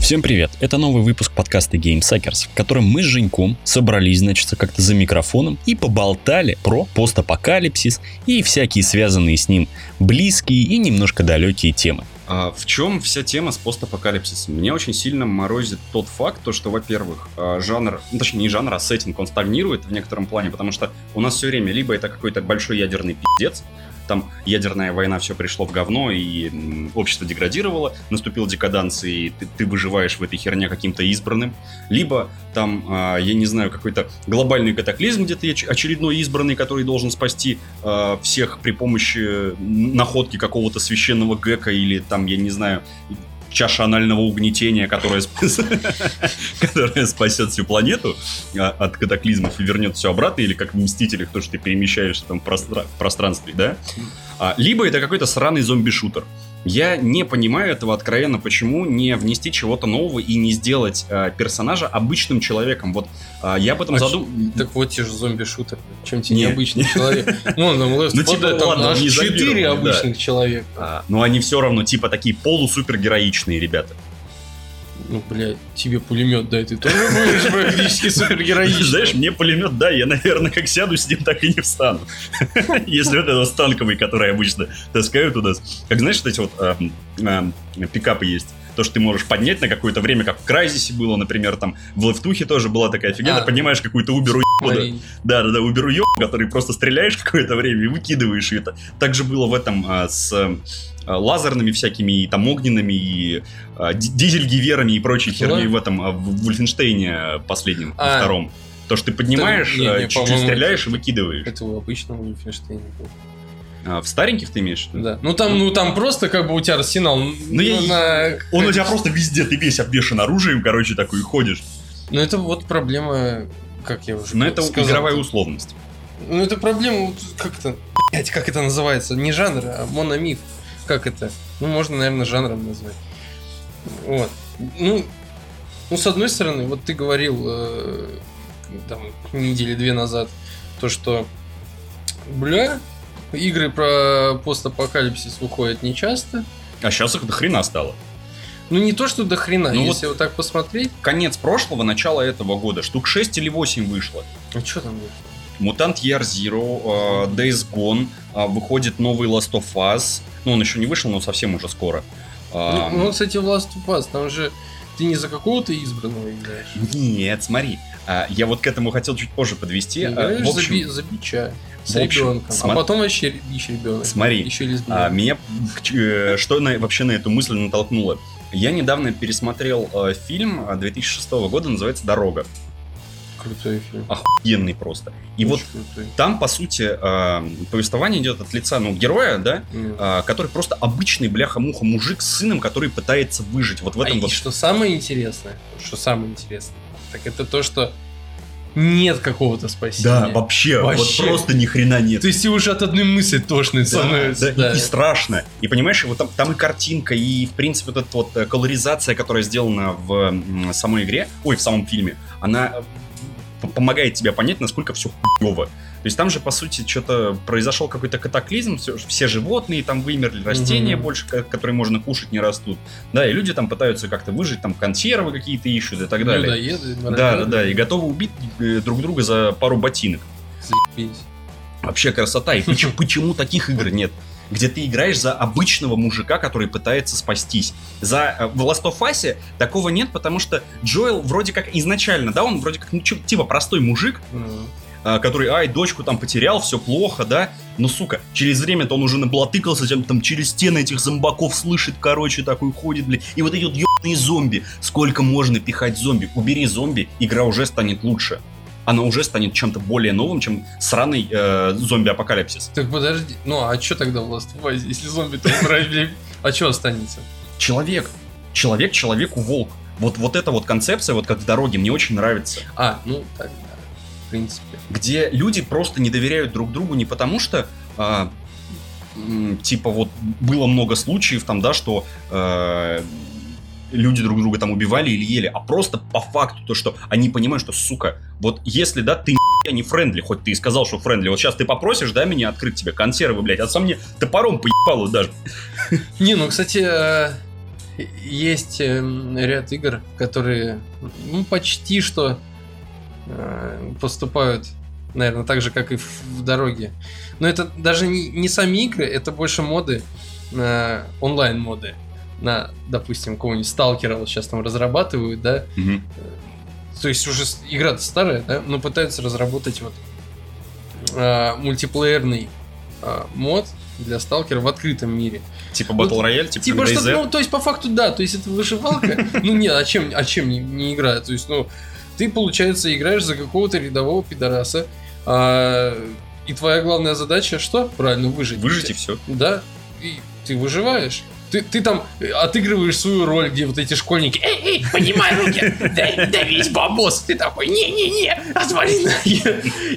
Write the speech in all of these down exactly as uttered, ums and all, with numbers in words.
Всем привет! Это новый выпуск подкаста Game Suckers, в котором мы с Женьком собрались, значит, как-то за микрофоном и поболтали про постапокалипсис и всякие связанные с ним близкие и немножко далекие темы. А в чем вся тема с постапокалипсисом? Меня очень сильно морозит тот факт, то, что, во-первых, жанр, ну, точнее не жанр, а сеттинг, он стагнирует в некотором плане, потому что у нас все время либо это какой-то большой ядерный пиздец, там ядерная война, все пришло в говно, и общество деградировало, наступил декаданс, и ты, ты выживаешь в этой херне каким-то избранным. Либо там, я не знаю, какой-то глобальный катаклизм, где ты очередной избранный, который должен спасти всех при помощи находки какого-то священного гэка или там, я не знаю, чаша анального угнетения, которая спасет всю планету от катаклизмов и вернет все обратно, или как в Мстителях, то, что ты перемещаешься там в пространстве, да? Либо это какой-то сраный зомби-шутер. Я не понимаю этого откровенно, почему не внести чего-то нового и не сделать э, персонажа обычным человеком. Вот э, я об этом а задумался. Так вот те же зомби-шутеры. Чем тебе необычный человек? Ну, там аж четыре обычных человека. Но они все равно типа такие полусупергероичные ребята. Ну, блядь, тебе пулемет дай, ты тоже будешь практически супергероичным. Знаешь, мне пулемет дай, я, наверное, как сяду с ним, так и не встану. Если вот этот станковый, который обычно таскают у нас. Как знаешь, вот эти вот пикапы есть. То, что ты можешь поднять на какое-то время, как в Крайзисе было, например, там в Левтухе тоже была такая офигенная. Поднимаешь какую-то уберу ебаную. Да-да-да, уберу ебаную, который просто стреляешь какое-то время и выкидываешь ее. Так же было в этом с... лазерными всякими, и там огненными, и а, дизель-гиверами и прочей херней в этом, в Вольфенштейне последнем, а, втором. То, что ты поднимаешь, да, не, не, чуть-чуть стреляешь это, и выкидываешь. Это у обычного Вольфенштейна было. А, в стареньких ты имеешь? Что? Да. Ну там, ну там просто как бы у тебя арсенал. Ну, ну, я, на... Он у тебя просто везде, ты весь обвешан оружием, короче, такой, и ходишь. Ну это вот проблема, как я уже Но это сказал, игровая ты... условность. Ну это проблема, вот, как-то, блять, как это называется, не жанр, а мономиф. Как это? Ну, можно, наверное, жанром назвать. Вот. Ну, ну с одной стороны, вот ты говорил э, там, недели две назад, то, что, бля, игры про постапокалипсис выходят нечасто. А сейчас их до хрена стало. Ну, не то, что до хрена, ну, если вот, вот так посмотреть. Конец прошлого, начало этого года. Штук шесть или восемь вышло. А что там вышло? Мутант Year Zero, uh, Days Gone, uh, выходит новый Last of Us. Ну, он еще не вышел, но совсем уже скоро. Ну, ну кстати, в Last of Us, там же ты не за какого-то избранного играешь. Нет, смотри. Я вот к этому хотел чуть позже подвести. Играешь в общем, за, за бича с ребенком, см... а потом вообще бич ребенок. Смотри, еще а, меня что на, вообще на эту мысль натолкнуло. Я недавно пересмотрел э, фильм две тысячи шестого года, называется «Дорога». Крутой фильм. Охуенный просто. И очень вот крутой. Там, по сути, э, повествование идет от лица, ну, героя, да, mm. э, который просто обычный бляха-муха мужик с сыном, который пытается выжить. Вот в этом а вот. И что самое интересное, что самое интересное, так это то, что нет какого-то спасения. Да, вообще, вообще. Вот просто ни хрена нет. То есть тебе уже от одной мысли тошно становится. Да, да, да. И страшно. И понимаешь, вот там, там и картинка, и в принципе вот эта вот колоризация, которая сделана в самой игре, ой, в самом фильме, она помогает тебе понять, насколько все хуёво. То есть там же, по сути, что-то произошел какой-то катаклизм, все, все животные там вымерли, растения mm-hmm. больше, которые можно кушать, не растут. Да, и люди там пытаются как-то выжить, там консервы какие-то ищут и так далее. Людоеды, да, да, да, и готовы убить друг друга за пару ботинок. Заебись. Вообще красота. И почему таких игр нет? Где ты играешь за обычного мужика, который пытается спастись. За... В Last of Us такого нет, потому что Джоэл вроде как изначально, да, он вроде как ну, типа простой мужик, mm-hmm. который, ай, дочку там потерял, все плохо, да, но, сука, через время-то он уже наблатыкался, там через стены этих зомбаков слышит, короче, такой ходит, блин, и вот эти вот ебаные зомби. Сколько можно пихать зомби? Убери зомби, игра уже станет лучше. Она уже станет чем-то более новым, чем сраный э, зомби-апокалипсис. Так подожди, ну а что тогда в Last of Us, если зомби-то убрали, а что останется? Человек. Человек человеку волк. Вот, вот эта вот концепция, вот как в «Дороге», мне очень нравится. А, ну так, да, в принципе. Где люди просто не доверяют друг другу не потому, что... Э, типа вот было много случаев там, да, что... Э, люди друг друга там убивали или ели, а просто по факту то, что они понимают, что, сука, вот если, да, ты нихуя не френдли, хоть ты и сказал, что френдли. Вот сейчас ты попросишь, да, меня открыть тебе консервы, блядь, а сам мне топором поебало даже. Не, ну, кстати, есть ряд игр, которые, ну, почти что поступают, наверное, так же, как и в дороге. Но это даже не сами игры, это больше моды, онлайн-моды. На, допустим, какого-нибудь Сталкера вот сейчас там разрабатывают, да. Угу. То есть уже игра-то старая, да, но пытаются разработать вот а, мультиплеерный а, мод для Сталкера в открытом мире. Типа Battle вот, Royale, типа, типа что, ну, то есть по факту да, то есть это выживалка. Ну нет, а чем, а чем не, не игра? То есть, ну, ты, получается, играешь за какого-то рядового пидораса, а, и твоя главная задача что? Правильно, выжить. Выжить и все. Да, и ты выживаешь. Ты, ты там отыгрываешь свою роль, где вот эти школьники: эй, эй, поднимай руки, давись, бабос. Ты такой: не-не-не, отвали.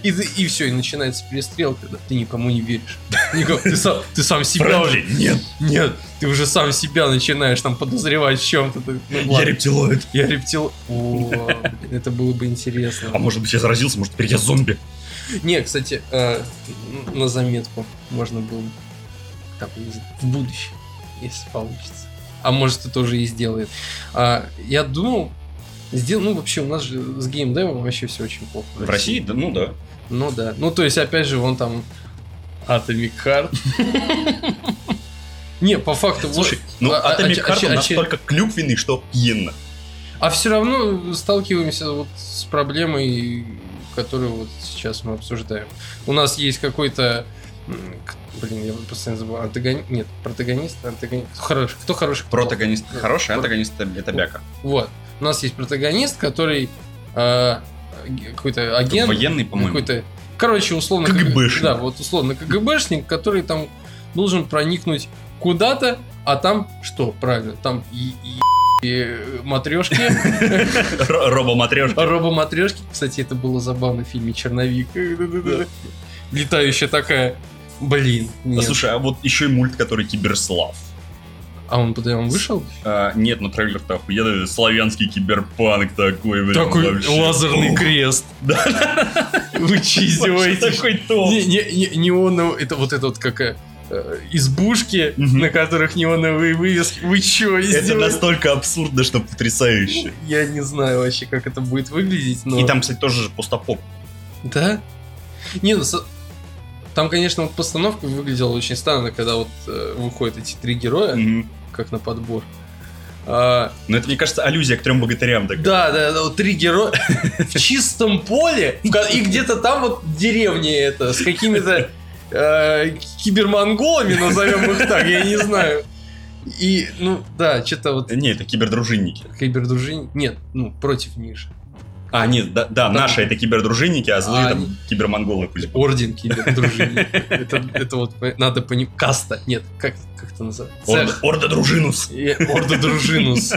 И, и все, и начинается перестрелка. Ты никому не веришь. Никому, ты, сам, ты сам себя уже... Нет, нет, ты уже сам себя начинаешь там подозревать в чем-то. Ну, я рептилоид. Я рептилоид. О, это было бы интересно. А может быть, я заразился, может, теперь я зомби. Не, кстати, э, на заметку можно было так, в будущем. Если получится. А может, это уже и сделает. А, я думал, сделал, ну вообще у нас же с геймдевом вообще все очень плохо. В России, да, ну да. Ну да. Ну то есть опять же вон там Atomic Heart. Не, по факту. Слушай, ну Atomic Heart настолько клюквенный, что пьяно. А все равно сталкиваемся вот с проблемой, которую вот сейчас мы обсуждаем. У нас есть какой-то... Блин, я постоянно забыл. Антагонист. Нет, протагонист, антагонист. Хороший. Кто хороший? Протагонист кто? Хороший, антагонист это бяка. Вот. У нас есть протагонист, который э, какой-то агент. Военный, по-моему. Какой-то. Короче, условно. КГБшник. Да, вот условно КГБшник, который там должен проникнуть куда-то, а там что? Правильно, там и, и... и матрешки. Робо-матрешки. Робо-матрешки. Кстати, это было забавно в фильме «Черновик». Летающая такая. Блин. Нет. А слушай, а вот еще и мульт, который Киберслав. А он потом он вышел? А, нет, но трейлер-то охуенный. Славянский киберпанк такой, блин. Такой вообще. Лазерный ух. Крест. Вы чиздеваетесь. Такой топ. Неоновый, это вот это вот какая... избушки, угу. На которых неоновые вывески. Вы чё, издеваетесь? Это настолько абсурдно, что потрясающе. Я не знаю вообще, как это будет выглядеть, но... И там, кстати, тоже пустопоп. Да? Не, ну... Там, конечно, вот постановка выглядела очень странно, когда вот э, выходят эти три героя, mm-hmm. как на подбор. А... Но это, мне кажется, аллюзия к трем богатырям. Так да, да, да, вот три героя в чистом поле, и где-то там вот деревня эта, с какими-то кибермонголами, назовем их так, я не знаю. И, ну, да, что-то вот... Не, это кибердружинники. Кибердружинники? Нет, ну, против Миши. А, нет, да, да, наши это кибердружинники, а злые а, там кибермонголы пусть. Орден кибердружинников. Это вот надо понимать. Каста, нет, как это называется? Орда Дружинус. Орда Дружинус.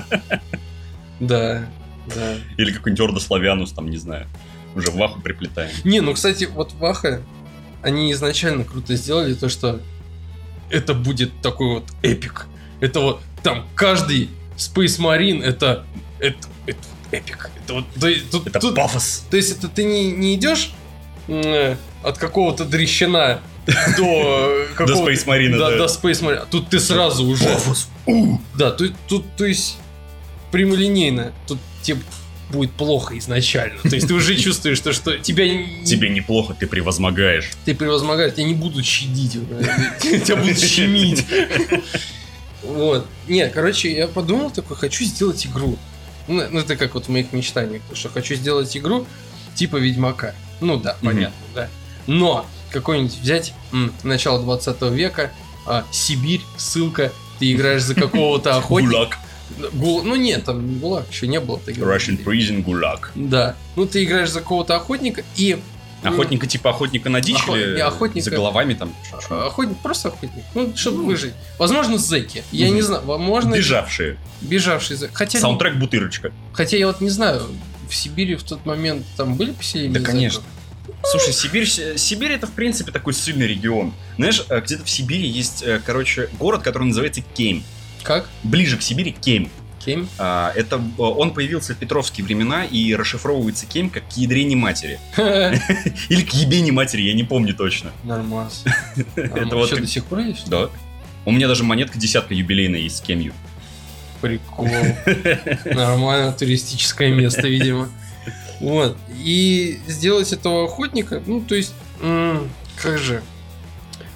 Да, да. Или какой-нибудь Орда Славянус, там, не знаю. Уже Ваху приплетаем. Не, ну, кстати, вот Ваха, они изначально круто сделали то, что это будет такой вот эпик. Это вот там каждый Space Marine, это... эпик. Это, вот, то, тут, это тут, пафос. То есть это ты не, не идешь э, от какого-то дрищина до какого-то... До Space Marine. Да, да, до Space Marine. Тут ты сразу уже... Пафос. Да, тут, тут, то есть, прямолинейно. Тут тебе будет плохо изначально. То есть ты уже чувствуешь, что, что тебя... Тебе неплохо, ты превозмогаешь. Ты превозмогаешь, тебя не будут щадить. Тебя будут щемить. Вот. Не, короче, я подумал такой, хочу сделать игру. Ну, это как вот в моих мечтаниях, что хочу сделать игру типа Ведьмака. Ну да, mm-hmm. понятно, да. Но какой-нибудь взять м, начало двадцатого века, а, Сибирь, ссылка, ты играешь за какого-то охотника. Гулаг. Ну нет, там не гулаг, еще не было. Russian prison, гулаг. Да, ну ты играешь за какого-то охотника и... Охотника типа охотника на дичь или за головами там? Охотник, просто охотник, ну, чтобы выжить. Возможно, зэки, я не знаю, возможно... Бежавшие. Бежавшие зэки. Саундтрек «Бутырочка». Хотя я вот не знаю, в Сибири в тот момент там были поселения? Да, конечно. Слушай, Сибирь, Сибирь это в принципе такой сильный регион. Знаешь, где-то в Сибири есть, короче, город, который называется Кемь. Как? Ближе к Сибири Кемь. Кемь? А, это, он появился в петровские времена и расшифровывается Кемь как «к ядрени матери». Или «к ебени матери», я не помню точно. Нормально. Это вот до сих пор есть? Да. У меня даже монетка десятка юбилейная есть с Кемью. Прикол. Нормально, туристическое место, видимо. Вот. И сделать этого охотника, ну, то есть, м- как же,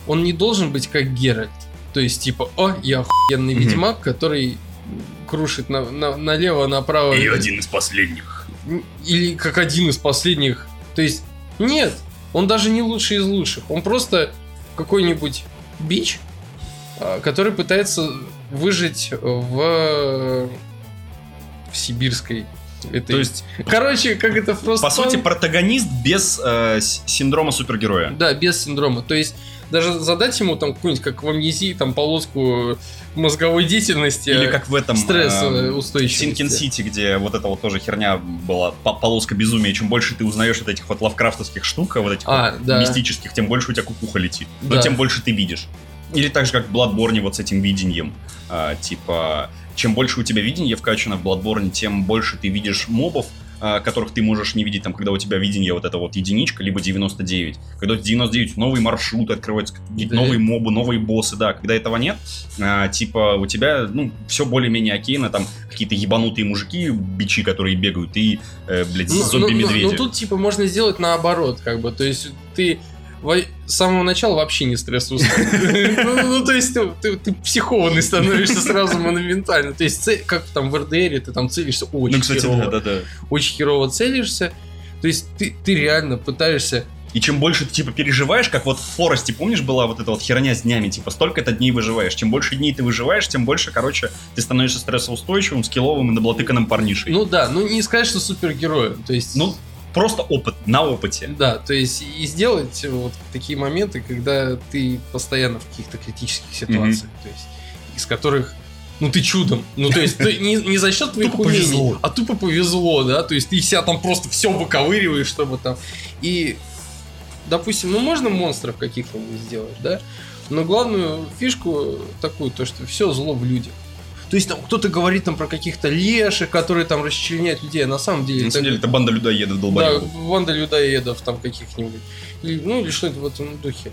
он не должен быть как Геральт. То есть, типа, о, я охуенный ведьмак, который крушит на- на- налево, направо. И один из последних. Или как один из последних. То есть, нет, он даже не лучший из лучших. Он просто какой-нибудь бич, который пытается выжить в, в сибирской... Этой... То есть, короче, как это просто... По сути, протагонист без э, синдрома супергероя. Да, без синдрома. То есть, даже задать ему там какую-нибудь, как в амнезии, там полоску мозговой деятельности. Или как в этом... Стрессоустойчивости. Синкен-Сити, где вот эта вот тоже херня была, полоска безумия. Чем больше ты узнаешь вот этих вот лавкрафтовских штук, вот этих а, вот да. мистических, тем больше у тебя кукуха летит. Да. Но тем больше ты видишь. Или так же, как в Bloodborne вот с этим видением. А, типа... Чем больше у тебя видение вкачано в Bloodborne, тем больше ты видишь мобов, которых ты можешь не видеть, там, когда у тебя видение вот это вот единичка, либо девяносто девять. Когда у тебя девяносто девять, новый маршрут открывается, какие-то да. новые мобы, новые боссы, да. Когда этого нет, типа у тебя, ну, все более-менее окейно, там какие-то ебанутые мужики, бичи, которые бегают, и, э, блядь, ну, зомби-медведи. Ну, ну, тут, типа, можно сделать наоборот, как бы, то есть ты... С самого начала вообще не стрессоустойчивый. Ну, то есть, ты психованный становишься сразу монументально. То есть, как там в эр дэ эре ты там целишься очень херово. Очень херово целишься. То есть, ты реально пытаешься... И чем больше ты, типа, переживаешь, как вот в Форесте, помнишь, была вот эта вот херня с днями, типа, столько-то дней выживаешь. Чем больше дней ты выживаешь, тем больше, короче, ты становишься стрессоустойчивым, скилловым и наблатыканным парнишей. Ну да, ну не сказать, что супергероем. То есть... Ну... Просто опыт, на опыте. Да, то есть и сделать вот такие моменты, когда ты постоянно в каких-то критических ситуациях, mm-hmm. то есть из которых, ну ты чудом, ну то есть ты не, не за счет твоих умений, а тупо повезло, да, то есть ты себя там просто все выковыриваешь, чтобы там, и, допустим, ну можно монстров каких-нибудь сделать, да, но главную фишку такую, то что все зло в людях. То есть там кто-то говорит там про каких-то лешек, которые там расчленяют людей, а на самом деле... На самом так... деле это банда людоедов долбоёбов. Да, банда людоедов там каких-нибудь. Или, ну или что-то в этом духе.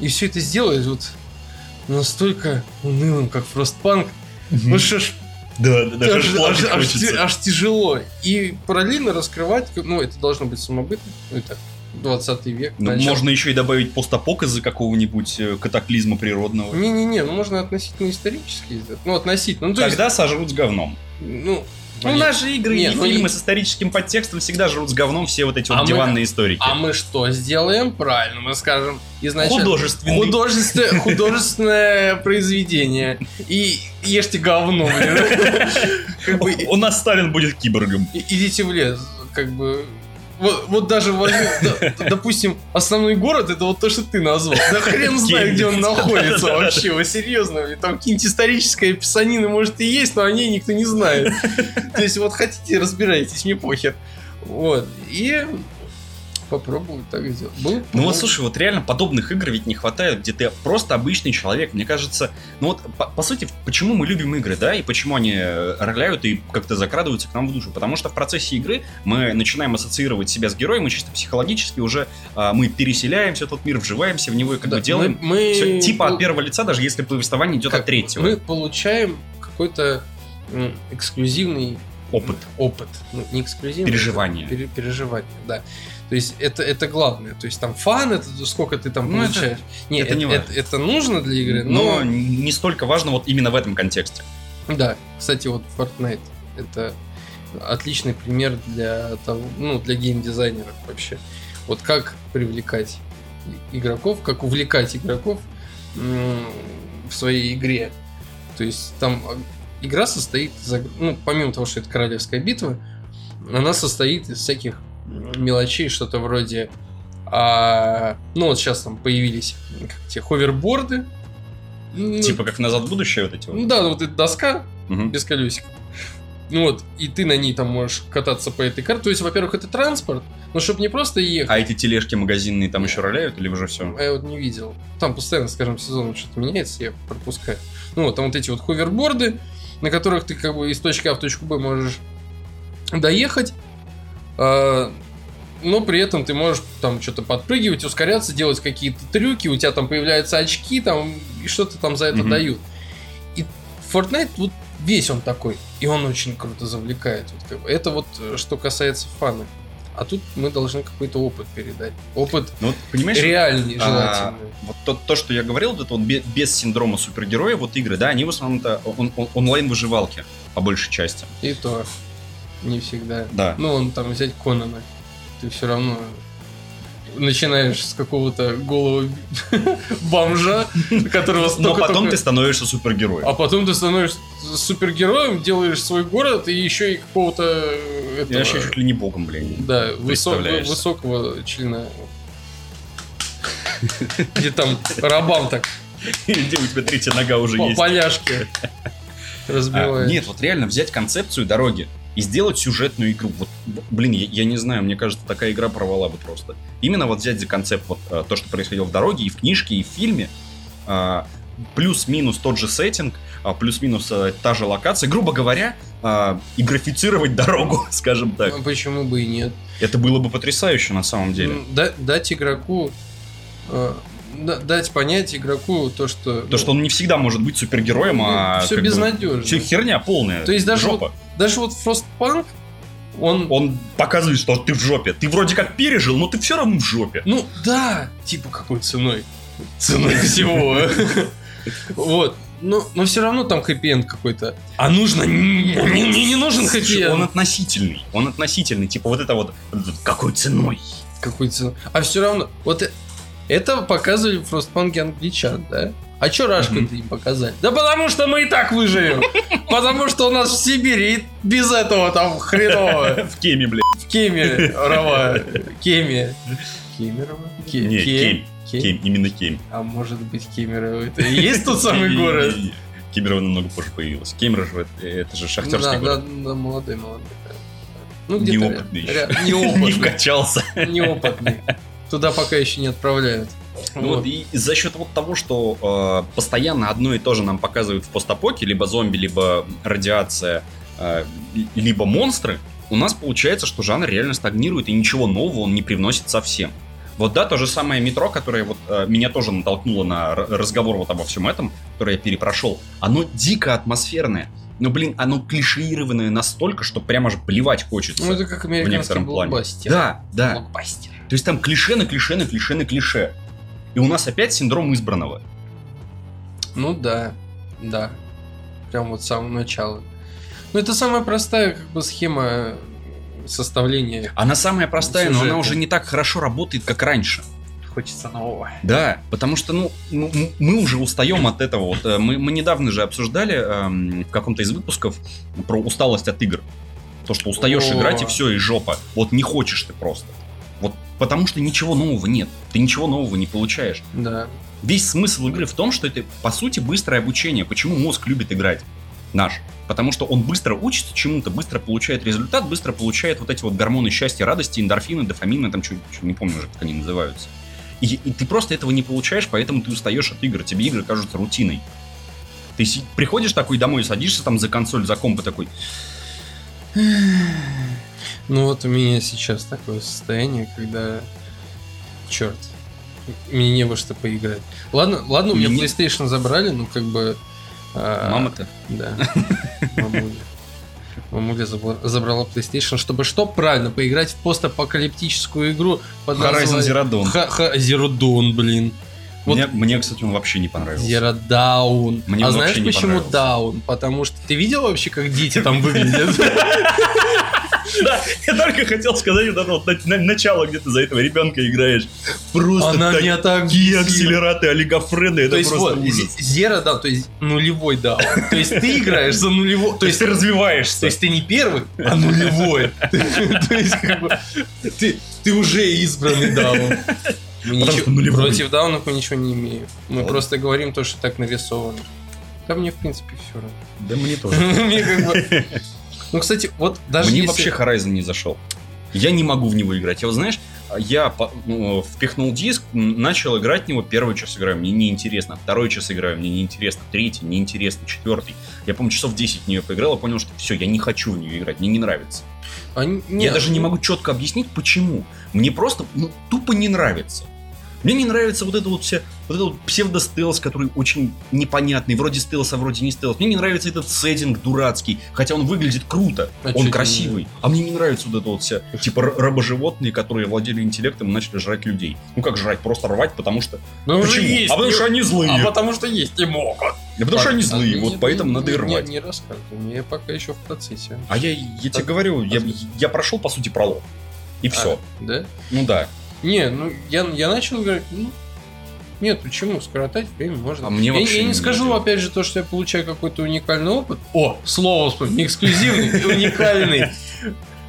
И все это сделать вот настолько унылым, как Frostpunk. Угу. Ну что ж... Да, да, да, аж, аж, аж, аж тяжело. И параллельно раскрывать... Ну это должно быть самобытно. Ну и так. двадцатый век. Ну, можно еще и добавить постапок из-за какого-нибудь катаклизма природного. Не-не-не, ну можно относительно исторически. Ну, относительно. Ну, то Тогда есть... сожрут с говном. Ну, ну у нас же игры нет, и фильмы ну, с историческим подтекстом всегда жрут с говном все вот эти а вот диванные мы... историки. А мы что сделаем? Правильно, мы скажем изначально... Художественный. Художественное, художественное произведение. И ешьте говно. У нас Сталин будет киборгом. Идите в лес, как бы... Вот, вот даже, допустим, основной город, это вот то, что ты назвал. Да хрен знает, где он находится вообще, вы серьезно. Там какие-нибудь историческая писанина, может, и есть, но о ней никто не знает. То есть, вот хотите, разбирайтесь, мне похер. Вот, и... Попробую так сделать. Было, ну вот слушай, вот реально подобных игр ведь не хватает, где ты просто обычный человек. Мне кажется, ну вот по, по сути, почему мы любим игры, да, и почему они роляют и как-то закрадываются к нам в душу. Потому что в процессе игры мы начинаем ассоциировать себя с героем, и чисто психологически уже а, мы переселяемся в тот мир, вживаемся в него и как бы да, делаем мы, все мы... типа от первого лица, даже если повествование идет как? От третьего. Мы получаем какой-то м, эксклюзивный опыт. Опыт. Ну, не эксклюзивный. Переживание. Пере- переживание, да. То есть это, это главное. То есть там фан, это сколько ты там ну, получаешь. Это, Нет, это, это, не важно. Это, это нужно для игры, но... но не столько важно вот именно в этом контексте. Да, кстати, вот Fortnite это отличный пример для того, ну, для геймдизайнеров вообще. Вот как привлекать игроков, как увлекать игроков м- в своей игре. То есть там игра состоит из... Ну, помимо того, что это королевская битва, она состоит из всяких мелочей, что-то вроде а, ну вот сейчас там появились как те ховерборды типа как «Назад в будущее» вот эти вот. Ну да, вот эта доска угу. без колесик. Ну вот, и ты на ней там можешь кататься по этой карте. То есть, во-первых, это транспорт, но чтобы не просто ехать. А эти тележки магазинные там еще роляют или уже все? А я вот не видел. Там постоянно, скажем, сезон что-то меняется, я пропускаю. Ну вот, там вот эти вот ховерборды на которых ты как бы из точки А в точку Б можешь доехать, э, но при этом ты можешь там что-то подпрыгивать, ускоряться, делать какие-то трюки, у тебя там появляются очки, там, и что-то там за это mm-hmm. дают. И Fortnite, вот весь он такой, и он очень круто завлекает. Вот, как бы. Это вот что касается фана. А тут мы должны какой-то опыт передать. Опыт ну, реальный, а, желательный. Вот то, то, что я говорил, это вот без, без синдрома супергероя, вот игры, да, они в основном-то он, он, онлайн-выживалки, по большей части. И то не всегда. Да. Ну, он там взять Конана. Ты все равно начинаешь с какого-то голого бомжа, которого... Но потом ты становишься супергероем. А потом ты становишься супергероем, делаешь свой город и еще и какого-то... Я вообще чуть ли не богом, блин. Да, высокого члена. Где там рабам так... Где у тебя третья нога уже есть. Поляшки разбиваешь. Нет, вот реально взять концепцию дороги и сделать сюжетную игру. Вот, блин, я, я не знаю, мне кажется, такая игра порвала бы просто. Именно вот взять за концепт вот, то, что происходило в дороге, и в книжке, и в фильме, плюс-минус тот же сеттинг, плюс-минус та же локация, грубо говоря, и графицировать дорогу, скажем так. Ну, почему бы и нет? Это было бы потрясающе на самом деле. Да, дать игроку... Дать понять игроку то, что... То, ну, что он не всегда может быть супергероем, ну, а... Все безнадежно. Бы, все херня полная, то есть даже жопа. Вот, даже вот Frostpunk, он... Он показывает, что ты в жопе. Ты вроде как пережил, но ты все равно в жопе. Ну да, типа какой ценой? Ценой всего. Вот. Но, но все равно там хэппи-энд какой-то. А нужно... Мне не нужен хэппи-энд. Он относительный. Он относительный. Типа вот это вот... Какой ценой? Какой ценой? А все равно... Вот... Это показывали в Frostpunk англичан, да? А чё рашку-то им показали? Да потому что мы и так выживем! Потому что у нас в Сибири без этого там хреново. В Кеме, блядь. В Кемерово. Кеме. Кемерово? Не, Кем. Кем, именно Кем. А может быть Кемерово это и есть тот самый город? Кемерово намного позже появилось. Кемерово это же шахтерский город. Да, молодой, молодой. Неопытный еще. Не вкачался. Неопытный. Туда пока еще не отправляют. Ну, вот. И за счет вот того, что э, постоянно одно и то же нам показывают в постапоке, либо зомби, либо радиация, э, либо монстры, у нас получается, что жанр реально стагнирует, и ничего нового он не привносит совсем. Вот да, то же самое метро, которое вот, э, меня тоже натолкнуло на разговор вот обо всем этом, который я перепрошел, оно дико атмосферное. Но, блин, оно клишеированное настолько, что прямо аж плевать хочется. Ну, это как американский блокбастер. Да, да. Блокбастер. То есть там клише на клише на клише на клише. И у нас опять синдром избранного. Ну да, да. Прям вот с самого начала. Ну, это самая простая как бы схема составления. Она самая простая, сюжета. Но она уже не так хорошо работает, как раньше. Хочется нового. Да, потому что, ну, мы уже устаем от этого. Вот, мы, мы недавно же обсуждали эм, в каком-то из выпусков про усталость от игр. То, что устаешь О. играть, и все, и жопа. Вот не хочешь ты просто. Вот потому что ничего нового нет. Ты ничего нового не получаешь. Да. Весь смысл игры в том, что это, по сути, быстрое обучение. Почему мозг любит играть? Наш. Потому что он быстро учится чему-то, быстро получает результат, быстро получает вот эти вот гормоны счастья, радости, эндорфины, дофамины, там что-нибудь, не помню уже, как они называются. И, и ты просто этого не получаешь, поэтому ты устаешь от игр. Тебе игры кажутся рутиной. Ты си- приходишь такой домой, садишься там за консоль, за комп и такой... Ну вот у меня сейчас такое состояние, когда... Черт. Мне не во что поиграть. Ладно, ладно, у меня не... PlayStation забрали, ну как бы... А... Мама-то? Да. Мамуля. Мамуля забрала PlayStation, чтобы что? Правильно, поиграть в постапокалиптическую игру под названием... Horizon Zero Dawn. Ха- ха- Zero Dawn, блин. Вот... Мне, мне, кстати, он вообще не понравился. Zero Dawn. Мне а знаешь, почему Dawn? Потому что ты видел вообще, как дети там выглядят? Да, я только хотел сказать, вот это вот начало, где ты за этого ребенка играешь. Просто такие акселераты олигофрена, это просто ужас. Zero Dawn, то есть нулевой Dawn. То есть ты играешь за нулевой. То есть ты развиваешься. То есть ты не первый, а нулевой. То есть как бы ты уже избранный Dawn. Мы ничего, против даунов мы ничего не имеем. Мы вот. Просто говорим то, что так нарисовано. Да мне, в принципе, все равно. Да мне тоже. Мне как бы... Ну, кстати, вот даже Мне если... вообще Horizon не зашел. Я не могу в него играть. Я вот, знаешь, я ну, впихнул диск, начал играть в него, первый час играю, мне неинтересно, второй час играю, мне неинтересно, третий, неинтересно, четвертый. Я, помню, часов десять в нее поиграл и понял, что все, я не хочу в нее играть, мне не нравится. А, нет. Я даже не могу четко объяснить, почему. Мне просто ну, тупо не нравится. Мне не нравится вот это вот, все, вот вот псевдо-стелс, который очень непонятный. Вроде стелс, а вроде не стелс. Мне не нравится этот сеттинг дурацкий, хотя он выглядит круто, а он красивый. А мне не нравится вот это вот все, типа рабоживотные, которые владели интеллектом и начали жрать людей. Ну как жрать? Просто рвать, потому что... Ну, почему? Есть, а потому что они злые. А потому что есть не могут. Да потому а, что они злые, а, вот нет, поэтому нет, надо и рвать. Не, не рассказывай, мне пока еще в процессе. А я, я тебе говорю, я, я прошел, по сути, пролог. И а, все. Да? Ну да. Не, ну я, я начал говорить, ну нет, почему, скоротать время можно. А мне я, я не, не скажу, делать. Опять же, то, что я получаю какой-то уникальный опыт. О, слово вспомнил, не эксклюзивный, уникальный.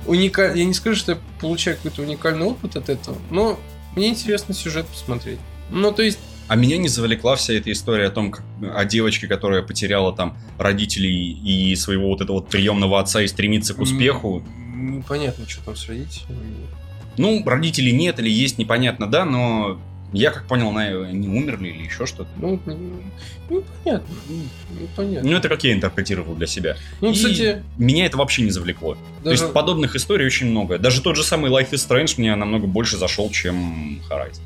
Я не скажу, что я получаю какой-то уникальный опыт от этого, но мне интересно сюжет посмотреть. Ну, то есть... А меня не завлекла вся эта история о том, как, о девочке, которая потеряла там родителей и своего вот этого вот приемного отца и стремится к успеху. Непонятно, что там с родителями. Ну, родителей нет или есть, непонятно, да, но я как понял, они умерли или еще что-то. Ну, непонятно, непонятно. Ну, это как я интерпретировал для себя. Ну, и кстати... меня это вообще не завлекло. Даже... То есть подобных историй очень много. Даже тот же самый Life is Strange мне намного больше зашел, чем Horizon.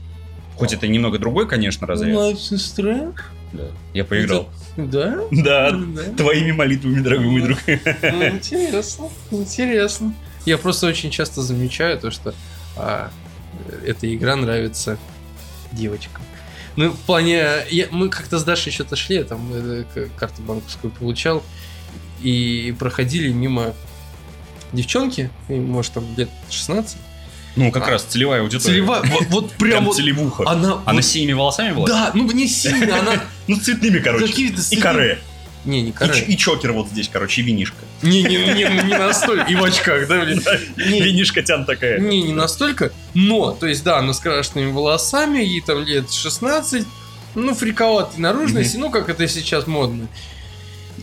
Хоть это немного другой, конечно, разрез. Life is Strange? Да. Я поиграл. Это... Да? Да? Да, твоими молитвами, дорогой мой друг. Ну, интересно, интересно. Я просто очень часто замечаю то, что а, эта игра нравится девочкам. Ну, в плане... Я, мы как-то с Дашей еще-то шли, я там э, карту банковскую получал, и проходили мимо девчонки, может, там лет шестнадцать. Ну, как а, раз целевая аудитория. Целевая, вот, вот прям вот... целевуха. Она, она вот, синими волосами была? Да, ну не синяя, она... Ну, цветными, короче. И каре. Не, не короче. И, и чокер вот здесь, короче, и винишка. Не, не, не, не настолько. И в очках, да, блин? Да. Винишка тян такая. Не, не настолько. Но, то есть, да, она с крашенными волосами, ей там лет шестнадцать, ну, фриковатой наружности, mm-hmm. ну, как это сейчас модно.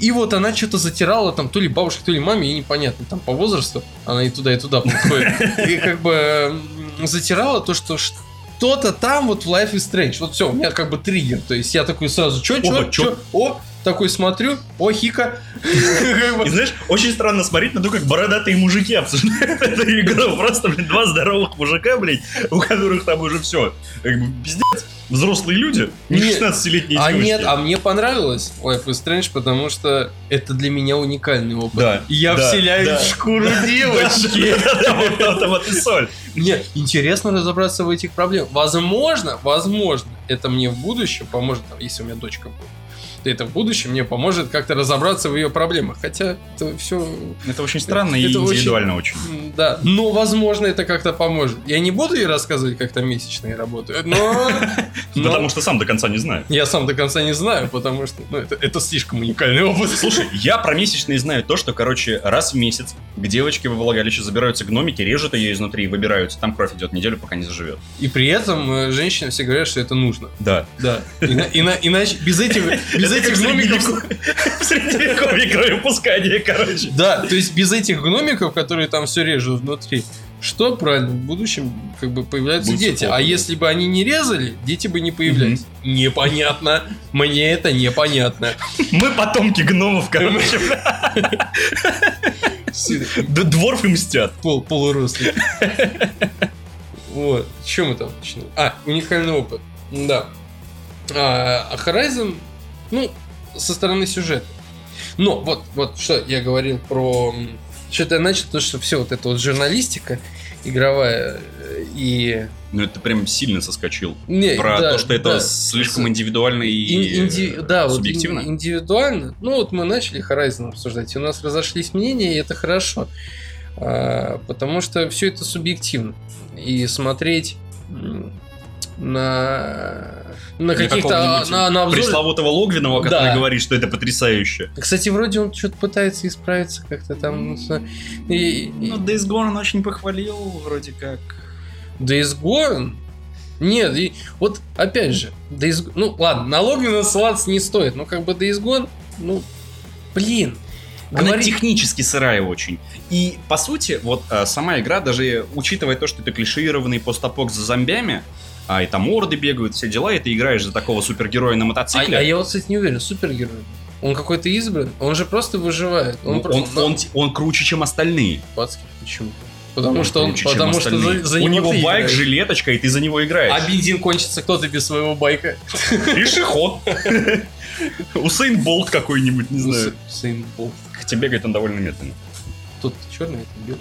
И вот она что-то затирала там то ли бабушке, то ли маме, ей непонятно, там по возрасту, она и туда, и туда подходит. И как бы затирала то, что... Что-то там вот в Life is Strange. Вот все, у меня как бы триггер. То есть я такой сразу, чё, чё, Опа, чё, чё, о, такой смотрю, о, хика. И знаешь, очень странно смотреть на то, как бородатые мужики обсуждают эту игру. Просто, блин, два здоровых мужика, блин, у которых там уже все. Как бы пиздец, взрослые люди, не шестнадцатилетние девочки. А нет, а мне понравилось Life is Strange, потому что это для меня уникальный опыт. И я вселяюсь в шкуру девочки. Вот и соль. Мне интересно разобраться в этих проблемах. Возможно, возможно, это мне в будущем поможет, если у меня дочка будет. Это в будущем мне поможет как-то разобраться в ее проблемах. Хотя это все... Это очень странно это и индивидуально очень... очень. Да, но, возможно, это как-то поможет. Я не буду ей рассказывать, как там месячные работают, но... Потому что сам до конца не знаю. Я сам до конца не знаю, потому что это слишком уникальный опыт. Слушай, я про месячные знаю то, что, короче, раз в месяц к девочке во влагалище забираются гномики, режут ее изнутри и выбираются. Там кровь идет неделю, пока не заживет. И при этом женщины все говорят, что это нужно. Да. Да. Иначе без этих... Без этих гномиков... В средневековье кровопускание, короче. Да, то есть без этих гномиков, которые там все режут внутри, что правильно, в будущем как бы появляются Будет дети. Сухого, а да. если бы они не резали, дети бы не появлялись. Mm-hmm. Непонятно. Мне это непонятно. Мы потомки гномов, короче. Дворфы мстят. Полурослые. Вот. Что мы там начали? А, уникальный опыт. Да. А Horizon... Ну, со стороны сюжета. Но вот, вот что я говорил про... Что-то я начал, то, что все вот эта вот журналистика игровая и... Ну, это прям сильно соскочил. Не, про да, то, что это да. слишком индивидуально и Ин- инди- да, субъективно. Вот индивидуально. Ну, вот мы начали Horizon обсуждать, и у нас разошлись мнения, и это хорошо. А, потому что все это субъективно. И смотреть... На, на каких-то на, на обзор... пресловутого Логвинова, который да. говорит, что это потрясающе. Кстати, вроде он что-то пытается исправиться как-то там. Mm. И... Ну, Days Gone он очень похвалил, вроде как. Days Gone? Нет, и... вот опять же, Days Gone. Ну ладно, на Логвина ссылаться не стоит, но как бы Days Gone, ну блин. Говори. Она технически сырая очень. И, по сути, вот сама игра, даже учитывая то, что это клишированный постапок с зомбями, а и там орды бегают, все дела, и ты играешь за такого супергероя на мотоцикле. А, а я вот, кстати, не уверен, супергерой. Он какой-то избран, он же просто выживает. Он, ну, просто... он, он, он круче, чем остальные. Пацки, почему? Потому он что он круче, потому что за, за у него байк, играешь. Жилеточка, и ты за него играешь. А бензин кончится кто-то без своего байка. Пешеход. Усейн Болт какой-нибудь, не знаю. Усейн Болт. Хотя бегает он довольно медленно. Тут черный, это белый.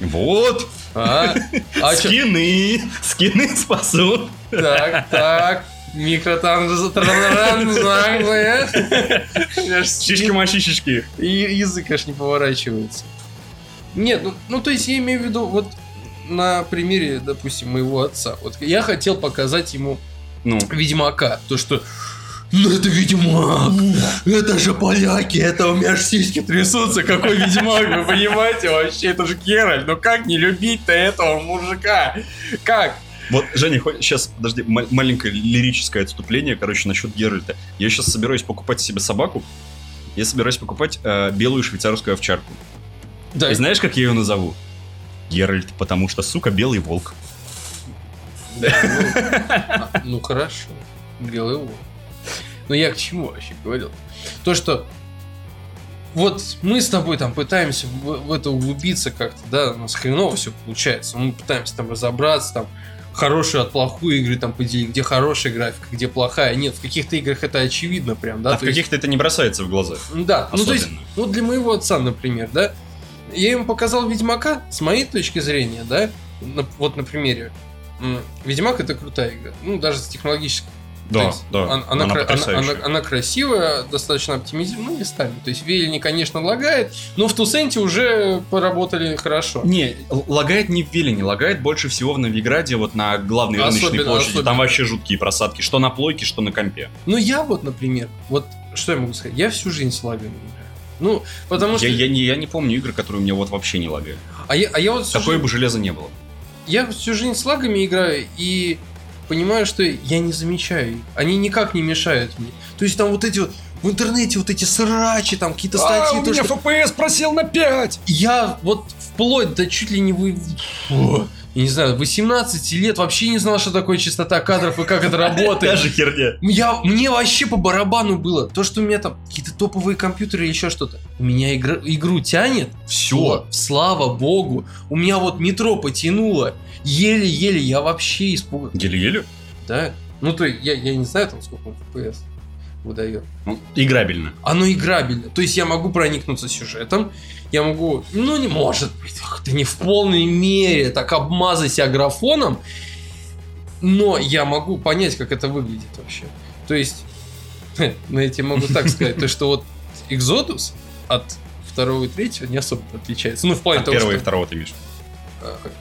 Вот! А, а скины! Чё? Скины спасут! Так, так, микротранзакция. Чички-мачичечки. И язык, аж не поворачивается. Нет, ну, ну то есть я имею в виду, вот на примере, допустим, моего отца. Вот я хотел показать ему ну. Ведьмака. То, что. Ну это Ведьмак! Это же поляки! Это у меня аж сиськи трясутся! Какой Ведьмак, вы понимаете? Вообще, это же Геральт! Ну как не любить-то этого мужика? Как? Вот, Женя, сейчас, подожди, маленькое лирическое отступление, короче, насчет Геральта. Я сейчас собираюсь покупать себе собаку. Я собираюсь покупать э, белую швейцарскую овчарку. Да. И знаешь, как я ее назову? Геральт, потому что, сука, белый волк. Да, ну, а, ну хорошо, белый волк. Но я к чему вообще говорил? То, что вот мы с тобой там пытаемся в, в это углубиться как-то, да, у нас хреново все получается. Мы пытаемся там разобраться, там, хорошую от плохой игры там поделить, где хорошая графика, где плохая. Нет, в каких-то играх это очевидно прям, да. А в каких-то есть... это не бросается в глаза. Да, особенно. Ну то есть, ну для моего отца, например, да, я ему показал Ведьмака с моей точки зрения, да, на, вот на примере. Ведьмак это крутая игра, ну даже с технологической. Да, есть, да, она, она, она, она, она, она красивая, достаточно оптимизирована, ну, местами. То есть Велини, конечно, лагает, но в Тусенте уже поработали хорошо. Не, лагает не в Велине, лагает больше всего в Новиграде, вот на главной особенно, рыночной площади. Особенно. Там вообще жуткие просадки, что на плойке, что на компе. Ну я вот, например, вот что я могу сказать, я всю жизнь с лагами играю. Ну, потому я, что... Я, я, не, я не помню игры, которые у меня вот вообще не лагают. А я, а я вот Такое жизнь... бы железо не было. Я всю жизнь с лагами играю и... понимаю, что я не замечаю их. Они никак не мешают мне. То есть там вот эти вот, в интернете вот эти срачи, там какие-то статьи. А, у то, меня что... эф пи эс просел на пять! Я вот вплоть до чуть ли не вы... Фу. Я не знаю, восемнадцати лет вообще не знал, что такое частота кадров и как это работает. Даже херня. Я, мне вообще по барабану было. То, что у меня там какие-то топовые компьютеры или еще что-то. У меня игра, игру тянет. Все. Слава богу. У меня вот метро потянуло. Еле-еле я вообще испугался. Еле-еле? Да. Ну, то я, я не знаю, там сколько он эф пи эс выдает. Ну, играбельно. Оно играбельно. То есть я могу проникнуться сюжетом. Я могу, ну не может быть, ты не в полной мере так обмазай себя графоном, но я могу понять, как это выглядит вообще. То есть, ну я тебе могу так сказать, то что вот Exodus от второго и третьего не особо отличается. Ну в плане от того, первого что... и второго ты имеешь.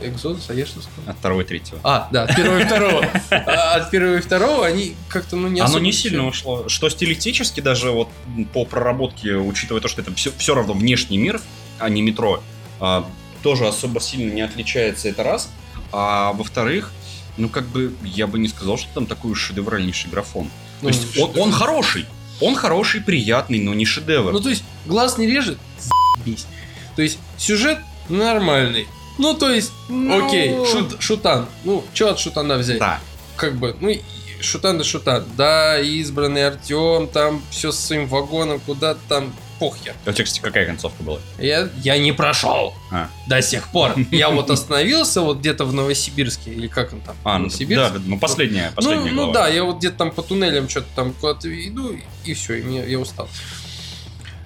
Exodus, а я что сказал? От второго и третьего. А, да, от первого и второго. От первого и второго они как-то, ну, не особо... Оно не сильно ушло. Что стилистически даже вот по проработке, учитывая то, что это все, все равно внешний мир, а не метро, а, тоже особо сильно не отличается, это раз. А во-вторых, ну, как бы, я бы не сказал, что там такой уж шедевральнейший графон. Ну, то есть он, он хороший, он хороший, приятный, но не шедевр. Ну, то есть глаз не режет, за***бись. То есть сюжет нормальный. Ну, то есть, ну... окей, шут, шутан. Ну, что от шутана взять? Да. Как бы, ну, шутан да шутан. Да, избранный Артём, там, все с своим вагоном, куда-то там, пох я. У тебя, кстати, какая концовка была? Я, я не прошел а. до сих пор. Я вот остановился вот где-то в Новосибирске, или как он там? А, ну, да, ну, последняя, последняя ну, глава. Ну, да, я вот где-то там по туннелям что-то там куда-то иду, и все, и мне, я устал.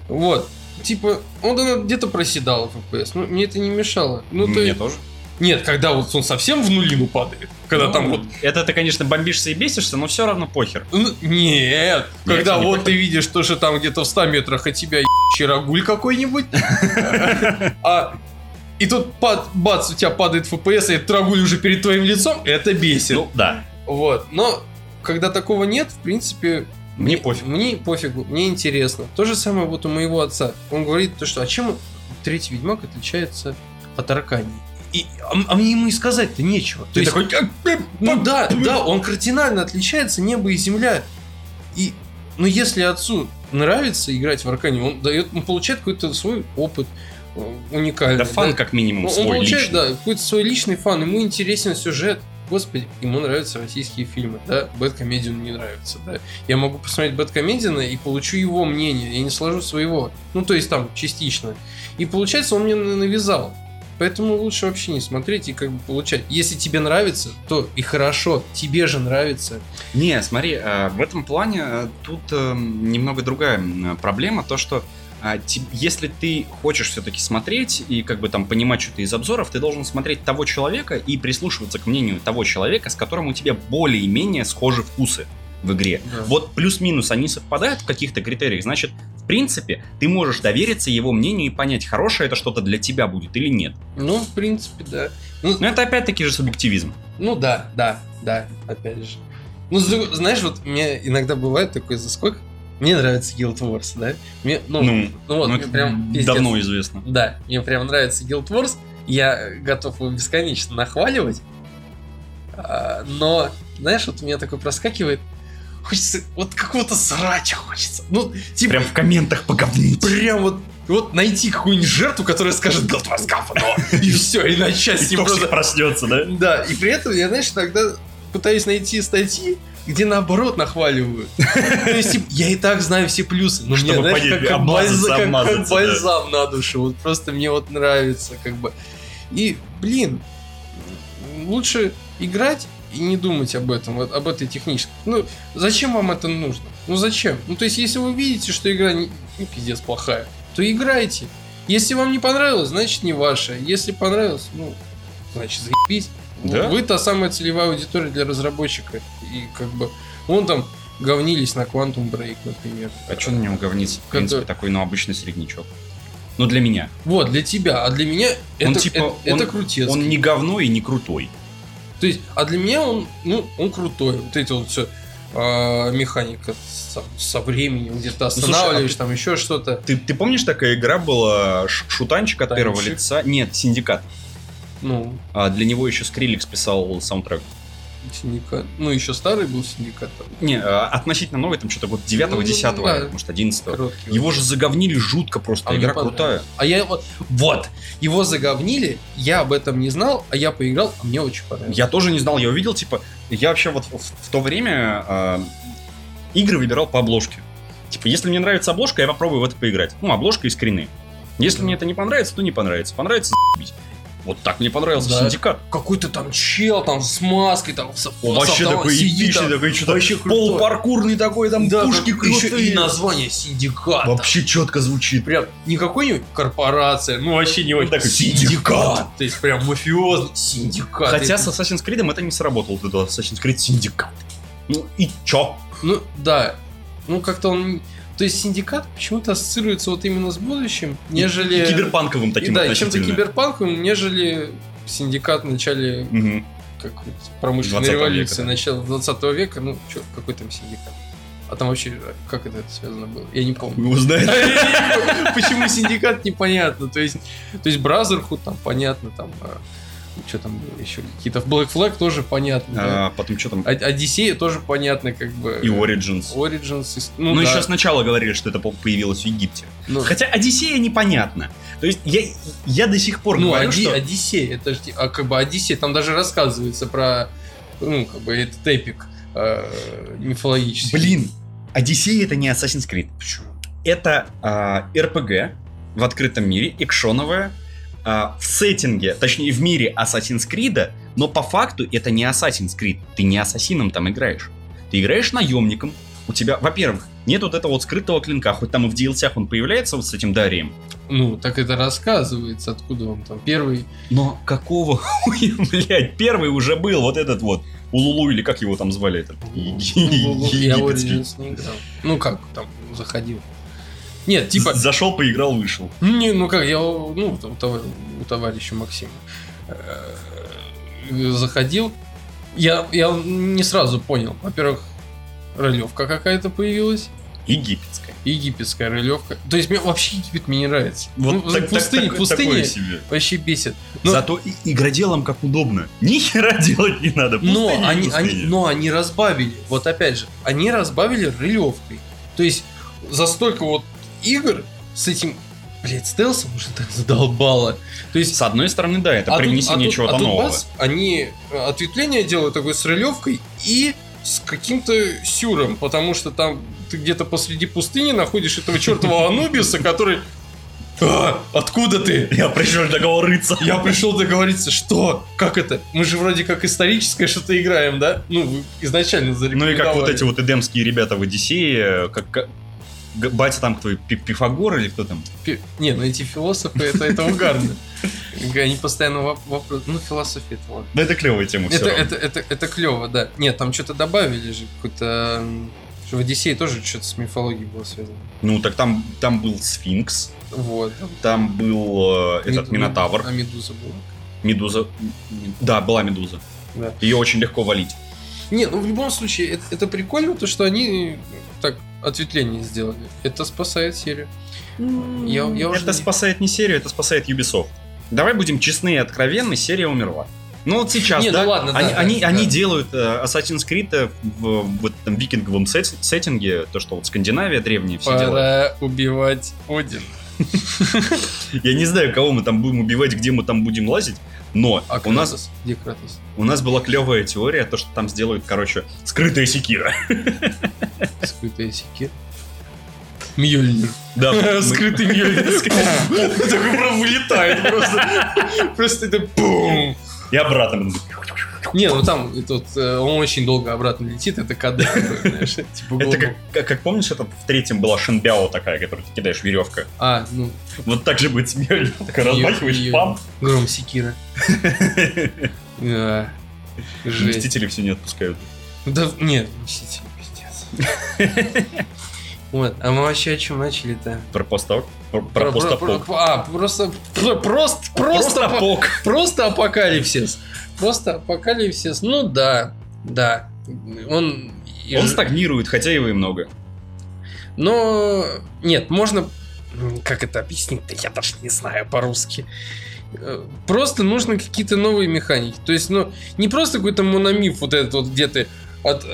Вот. Типа, он где-то проседал в эф пи эс, ну, мне это не мешало. Ну, мне то... тоже. Нет, когда вот он совсем в нулину падает, когда ну, там вот... Это ты, конечно, бомбишься и бесишься, но все равно похер. Ну, нет, я когда вот похер. Ты видишь то, что там где-то в ста метрах от тебя ебучий рагуль какой-нибудь, а... И тут, бац, у тебя падает эф пи эс, и этот рагуль уже перед твоим лицом, это бесит. Ну, да. Вот, но когда такого нет, в принципе... Мне пофигу. Мне пофигу, мне интересно. То же самое вот у моего отца. Он говорит, то, что, а чем третий Ведьмак отличается от Аркании? И, а, а мне ему и сказать-то нечего. Ты то такой... Есть, ну да, да, он кардинально отличается, небо и земля. И, ну если отцу нравится играть в Аркане, он дает, он получает какой-то свой опыт уникальный. Да, фан, да? Как минимум, он свой получает, личный. Да, какой-то свой личный фан, ему интересен сюжет. Господи, ему нравятся российские фильмы, да, Бэдкомедиану не нравится, да. Я могу посмотреть Бэдкомедиана и получу его мнение, я не сложу своего, ну, то есть там, частично. И получается, он мне навязал. Поэтому лучше вообще не смотреть и как бы получать. Если тебе нравится, то и хорошо, тебе же нравится. Не, смотри, в этом плане тут немного другая проблема, то, что если ты хочешь все-таки смотреть и как бы там понимать что-то из обзоров, ты должен смотреть того человека и прислушиваться к мнению того человека, с которым у тебя более-менее схожи вкусы в игре. Да. Вот плюс-минус они совпадают в каких-то критериях, значит, в принципе, ты можешь довериться его мнению и понять, хорошее это что-то для тебя будет или нет. Ну, в принципе, да. Ну, но это опять-таки же субъективизм. Ну да, да, да, опять же. Ну, знаешь, вот у меня иногда бывает такой заскок. Мне нравится Guild Wars, да? Мне, ну, ну, ну вот, ну, мне прям давно пиздец. Известно. Да, мне прям нравится Guild Wars. Я готов его бесконечно нахваливать. А, но, знаешь, вот у меня такой проскакивает. Хочется, вот какого-то срача хочется. Ну, типа, прям в комментах поговнить. Прям вот, вот найти какую-нибудь жертву, которая скажет Guild Wars говно. И все, и начать с ним просто... проснется, да? Да, и при этом я, знаешь, иногда пытаюсь найти статьи, где наоборот нахваливают. То есть я и так знаю все плюсы, но мне, знаешь, как бальзам на душу. Вот просто мне вот нравится, как бы. И, блин, лучше играть и не думать об этом, об этой технической. Ну, зачем вам это нужно? Ну, зачем? Ну, то есть, если вы видите, что игра не пиздец плохая, то играйте. Если вам не понравилось, значит, не ваша. Если понравилось, ну, значит, заебись. Да? Вы та самая целевая аудитория для разработчика. И как бы вон там говнились на Quantum Break, например. А что на нем говниться? В принципе, это... такой, ну, обычный среднячок. Ну, для меня. Вот, для тебя. А для меня он, это, типа, это, он, это крутецкий. Он не говно и не крутой. То есть, а для меня он, ну, он крутой. Вот эти вот все э, механика со, со временем, где ты останавливаешь, ну, слушай, а там ты, еще что-то. Ты, ты помнишь, такая игра была, шутанчик от Танчик. Первого лица? Нет, Синдикат. Ну. А для него еще Скриллекс писал саундтрек. Синдикат. Ну, еще старый был Синдикат. Не, относительно новый, там что-то год девятого, десятого, ну, да, может, одиннадцатого. Его же заговнили жутко просто, а игра крутая. А я вот, вот, его заговнили, я об этом не знал, а я поиграл, а мне очень понравилось. Я тоже не знал, я увидел, типа, я вообще вот в, в то время э, игры выбирал по обложке. Типа, если мне нравится обложка, я попробую в это поиграть. Ну, обложка и скрины. Если mm-hmm. мне это не понравится, то не понравится. Понравится, за***бить. Вот так мне понравился, да. Синдикат. Какой-то там чел там с маской, там с фасом, вообще там, такой эпичный, такой что-то полупаркурный такой, там, да, пушки крутые. И название Синдикат. Вообще четко звучит. Прям не какой-нибудь корпорация, ну вообще не очень. Синдикат. Синдикат. То есть прям мафиозный Синдикат. Хотя с Assassin's Creed это не сработало. Это Assassin's Creed Синдикат. Ну и чё? Ну да. Ну как-то он... То есть Синдикат почему-то ассоциируется вот именно с будущим, нежели... И киберпанковым таким, и, да, относительно. Да, чем-то киберпанковым, нежели Синдикат в начале угу. как, промышленной революции, века, начала двадцатого века. Ну, чё, какой там Синдикат? А там вообще, как это связано было? Я не помню. Ну, знаешь. Почему Синдикат, непонятно. То есть Brotherhood там понятно, там... Что там было еще? Какие-то Black Flag тоже понятно. А, да? Потом что там? Одиссея тоже понятно, как бы. И Origins. Origins. И... Ну, ну да. Еще сначала говорили, что это появилось в Египте. Ну. Хотя Одиссея непонятно. То есть я, я до сих пор ну, говорю, Оди... что... Ну, Одиссея, это же а, как бы Одиссея, там даже рассказывается про, ну, как бы, этот эпик э, мифологический. Блин, Одиссея это не Assassin's Creed. Почему? Это э, эр пи джи в открытом мире, экшоновая, в сеттинге, точнее в мире Assassin's Creed, но по факту это не Assassin's Creed. Ты не ассасином там играешь. Ты играешь наемником. У тебя, во-первых, нет вот этого вот скрытого клинка, хоть там и в ди эл си он появляется вот с этим Дарием. Ну, так это рассказывается, откуда он там первый. Но какого хуя, блядь, первый уже был вот этот вот Улулу, или как его там звали, этот египетский. Я Origins не играл. Ну как, там заходил. Нет, типа... Зашел, поиграл, вышел. Не, ну как, я ну, у, товар... у товарища Максима заходил. Я, я не сразу понял. Во-первых, ролевка какая-то появилась. Египетская. Египетская ролевка. То есть мне вообще Египет мне не нравится. Вот ну, так, пустыни, так, пустыни вообще бесит. Но... Зато игроделам как удобно. Ни хера делать не надо. Пустыни, но, они, они, но они разбавили. Вот опять же, они разбавили ролевкой. То есть... за столько вот игр с этим, блядь, стелсом уже так задолбало. То есть, с одной стороны, да, это а привнесение тут, а чего-то а нового. Бас, они ответвление делают такой с рылевкой и с каким-то сюром, потому что там ты где-то посреди пустыни находишь этого чертового Анубиса, который... А, откуда ты? Я пришел договориться. Я пришел договориться. Что? Как это? Мы же вроде как историческое что-то играем, да? Ну, изначально зарекомендовали. Ну и как вот эти вот эдемские ребята в Одиссее, как... как... Батя там кто, Пифагор или кто там? Пи... Не, ну эти философы, это, это угарно. Они постоянно вопрос... Ну, философия, это ладно. Да это клевая тема, это, все это, это, это, это клево, да. Нет, там что-то добавили же, какой-то... В Одиссее тоже что-то с мифологией было связано. Ну, так там, там был сфинкс. Вот. Там был э, этот Меду... Минотавр. А Медуза была? Медуза... Да, была Медуза. Да. Ее очень легко валить. Не, ну в любом случае, это, это прикольно, то, что они так ответвление сделали. Это спасает серию. Mm, я, я это не... спасает не серию, это спасает Ubisoft. Давай будем честны и откровенны, серия умерла. Ну вот сейчас, не, да, ну, ладно, они, да, они, да, они да. делают э, Assassin's Creed в, в этом викинговом сеттинге, то, что вот Скандинавия древняя, все дела. Пора убивать Один. Я не знаю, кого мы там будем убивать, где мы там будем лазить, но а у, нас, у нас была клевая теория, то, что там сделают, короче, скрытая секира. Скрытая секира? Мьёльнир. Да, скрытый Мьёльнир. Такой прям вылетает просто. Просто это бум! И обратно. Не, ну там этот, он очень долго обратно летит, это кадр, знаешь, типа это как, как, как помнишь, это в третьем была Шинбяо такая, которую ты кидаешь веревка. А, ну. Вот так же будет смело. Так размахиваешь, пам. Гром секира. Мстители все не отпускают. Да, нет, мстители, пиздец. Вот, а мы вообще о чем начали-то? Про постапок. Про, про, про постапок. Про, а, просто, про, просто, просто, по, просто апокалипсис. Просто апокалипсис. Ну да, да. Он, он стагнирует, хотя его и много. Но нет, можно, как это объяснить-то, я даже не знаю по-русски. Просто нужны какие-то новые механики. То есть, ну, не просто какой-то мономиф вот этот вот, где ты от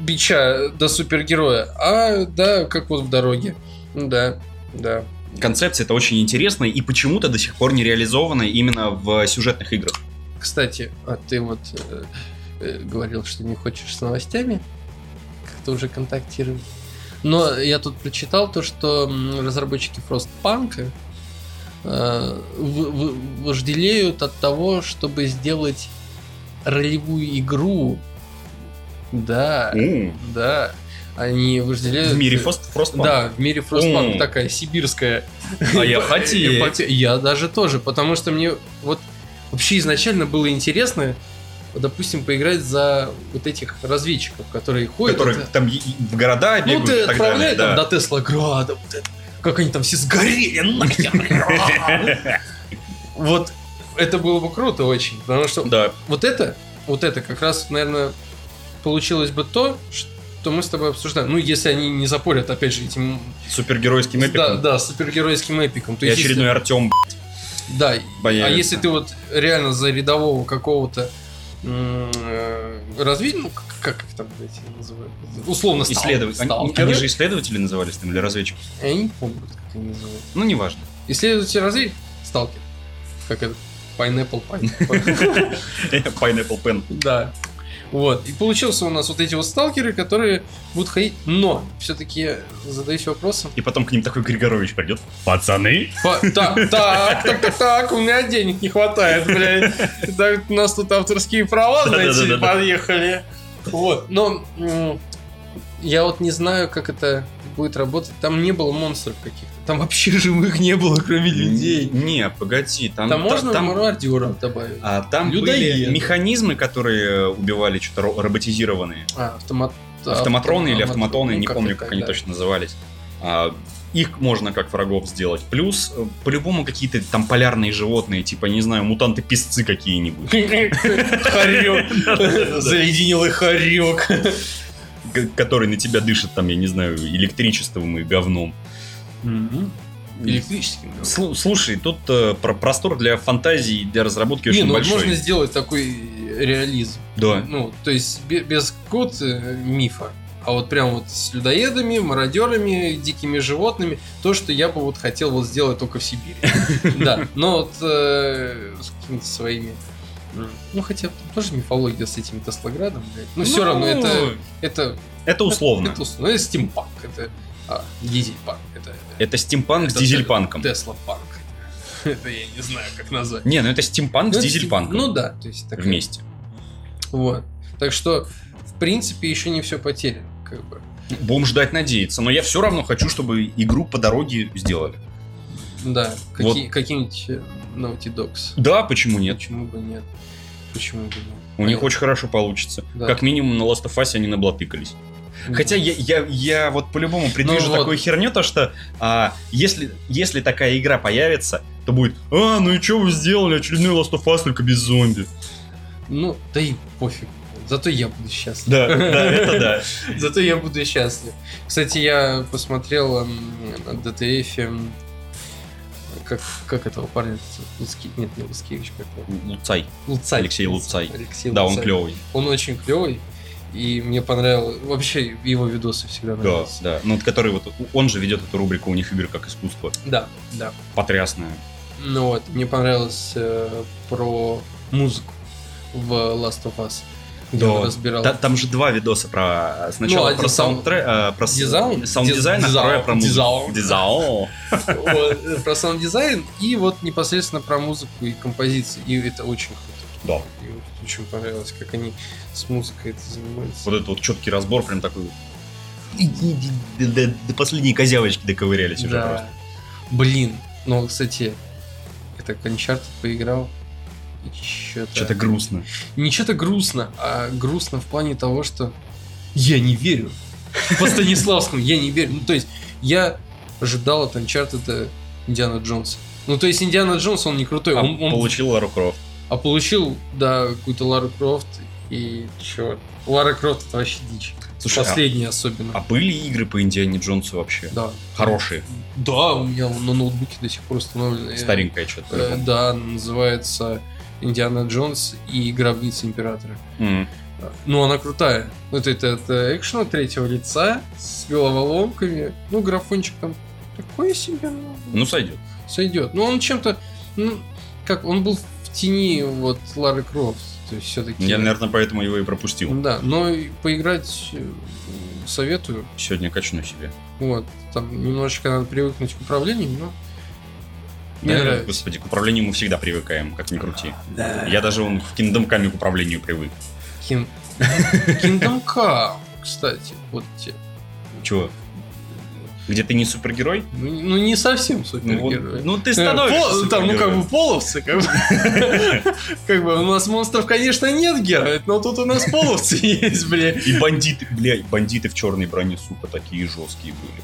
бича до супергероя, а да, как вот в дороге. Да, да. Концепция это очень интересная и почему-то до сих пор не реализована именно в сюжетных играх. Кстати, а ты вот э, говорил, что не хочешь с новостями как-то уже контактировать. Но я тут прочитал то, что разработчики Frostpunk э, вожделеют от того, чтобы сделать ролевую игру. Да, mm. да. Они вожделеют... В мире Frostpunk? Да, в мире Frostpunk mm. такая сибирская. А я хотел. Я даже тоже, потому что мне вот вообще изначально было интересно, допустим, поиграть за вот этих разведчиков, которые ходят... Которые это... там в города бегают. Ну, ты отправляешь да. до Теслограда, вот это, как они там все сгорели нахер. Вот это было бы круто очень, потому что да. вот это, вот это как раз, наверное... Получилось бы то, что мы с тобой обсуждаем. Ну, если они не запорят, опять же, этим... Супергеройским эпиком. Да, да, супергеройским эпиком. То и есть, очередной если... Артём, блядь. Да, боялся. А если ты вот реально за рядового какого-то м- разведчика, ну, как их там, блядь, называют? Условно, исследователи. Они, они же исследователи назывались там, или разведчики? Я не помню, как они называют. Ну, неважно. Исследователи разведчики? Сталкер. Как это? Pineapple, Pineapple. Pineapple Pen. Да. Вот. И получился у нас вот эти вот сталкеры, которые будут ходить, но все-таки задаюсь вопросом. И потом к ним такой Григорович придет. Пацаны? Так, так, так, так, у меня денег не хватает, блядь. У нас тут авторские права, знаете, подъехали. Вот. Но я вот не знаю, как это будет работать. Там не было монстров каких-то. Там вообще живых не было, кроме людей. Не, погоди. Там, там та, можно там, мародеров добавить. А там Людоеды. Были механизмы, которые убивали, что-то роботизированные. А, автомат... Автоматроны автомат... или автоматоны, ну, не как помню, это, как да. они точно назывались. А, их можно как врагов сделать. Плюс, по-любому, какие-то там полярные животные, типа, не знаю, мутанты-песцы какие-нибудь. Хорек. Заледенелый хорек. Который на тебя дышит, там, я не знаю, электричеством и говном. Mm-hmm. Электрическим. С- слушай, тут э, про- простор для фантазии, для разработки не, очень ну, большой. Не, ну можно сделать такой реализм. Да. Ну, то есть без, без какого-то мифа. а вот прям вот с людоедами, мародерами, дикими животными, то, что я бы вот хотел вот сделать только в Сибири. Да, но вот с какими-то своими... Ну, хотя тоже мифология с этим Теслоградом, блядь. Но все равно это... Это условно. Это условно. Это стимпанк, это дизельпанк. Это стимпанк с дизельпанком. Теслопанк. Это я не знаю, как назвать. Не, ну это стимпанк с дизельпанком. Ну да, то есть... Вместе. Вот. Так что... В принципе, еще не все потеряно, как бы. Будем ждать, надеяться. Но я все равно хочу, чтобы игру по дороге сделали. Да, вот. какие, какие-нибудь Naughty Dogs. Да, почему нет? Почему бы нет? Почему бы нет? У нет. них очень хорошо получится. Да. Как минимум на Last of Us они наблатыкались. Да. Хотя я, я, я вот по-любому предвижу ну, такую вот. херню, то что а, если, если такая игра появится, то будет: а, ну и что вы сделали? Очередной Last of Us, только без зомби. Ну, да и пофиг. Зато я буду счастлив. Да, да, это да. Зато я буду счастлив. Кстати, я посмотрел на ди ти эф, как, как этого парня? Луцки... Нет, не Луцкевич, как его? Луцай. Луцай. Алексей Луцай. Алексей да, Луцай. Он клевый. Он очень клевый. И мне понравилось... Вообще, его видосы всегда нравятся. Да, да. Ну, который вот... Он же ведет эту рубрику «У них игры как искусство». Да, да. Потрясная. Ну вот, мне понравилось э, про музыку в Last of Us. Да. Та- там же два видоса про сначала ну, про саундтрек, э, про дизайн? саунд-дизайн, Диз... а второе про музыку. Дизайн. Вот, про саунд-дизайн и вот непосредственно про музыку и композицию. И это очень круто. Да. И вот очень понравилось, как они с музыкой это занимаются. Вот этот вот четкий разбор, прям такой. До последней козявочки доковырялись уже просто. Блин, ну, кстати, это Uncharted поиграл. Что-то... что-то грустно. Не что-то грустно, а грустно в плане того, что я не верю. По Станиславскому я не верю. Ну, то есть, я ожидал от Uncharted Индиана Джонса. Ну, то есть, Индиана Джонс, он не крутой. А он, он... получил Лару Крофт. А получил, да, какую-то Лару Крофт. И чё? Лара Крофт — это вообще дичь. Слушай, последние а... особенно. А были игры по Индиане Джонсу вообще? Да. Хорошие? Да, у меня на ноутбуке до сих пор установлено. Старенькое что-то. Да, называется... Индиана Джонс и Гробница Императора. Mm. Ну, она крутая. Вот это, это экшен от третьего лица с головоломками. Ну, графончик там такой себе. Ну, сойдет. Сойдет. Но он чем-то... Ну, как, он был в тени вот Лары Крофт. То есть, все-таки... Я, наверное, поэтому его и пропустил. Да, но поиграть советую. Сегодня качну себе. Вот. Там немножечко надо привыкнуть к управлению, но... Да, господи, к управлению мы всегда привыкаем, как ни крути. Да. Я даже вон, в Kingdom Come к управлению привык. Кин... Kingdom Come, кстати, вот те. Чего? Где ты не супергерой? Ну, ну не совсем супергерой. Ну, вот, ну ты становишься Пол, супергероем. Там, ну как бы половцы, как бы. Как бы у нас монстров, конечно, нет, Геральт, но тут у нас половцы есть, бля. И бандиты, бля, бандиты в черной броне, сука, такие жесткие были.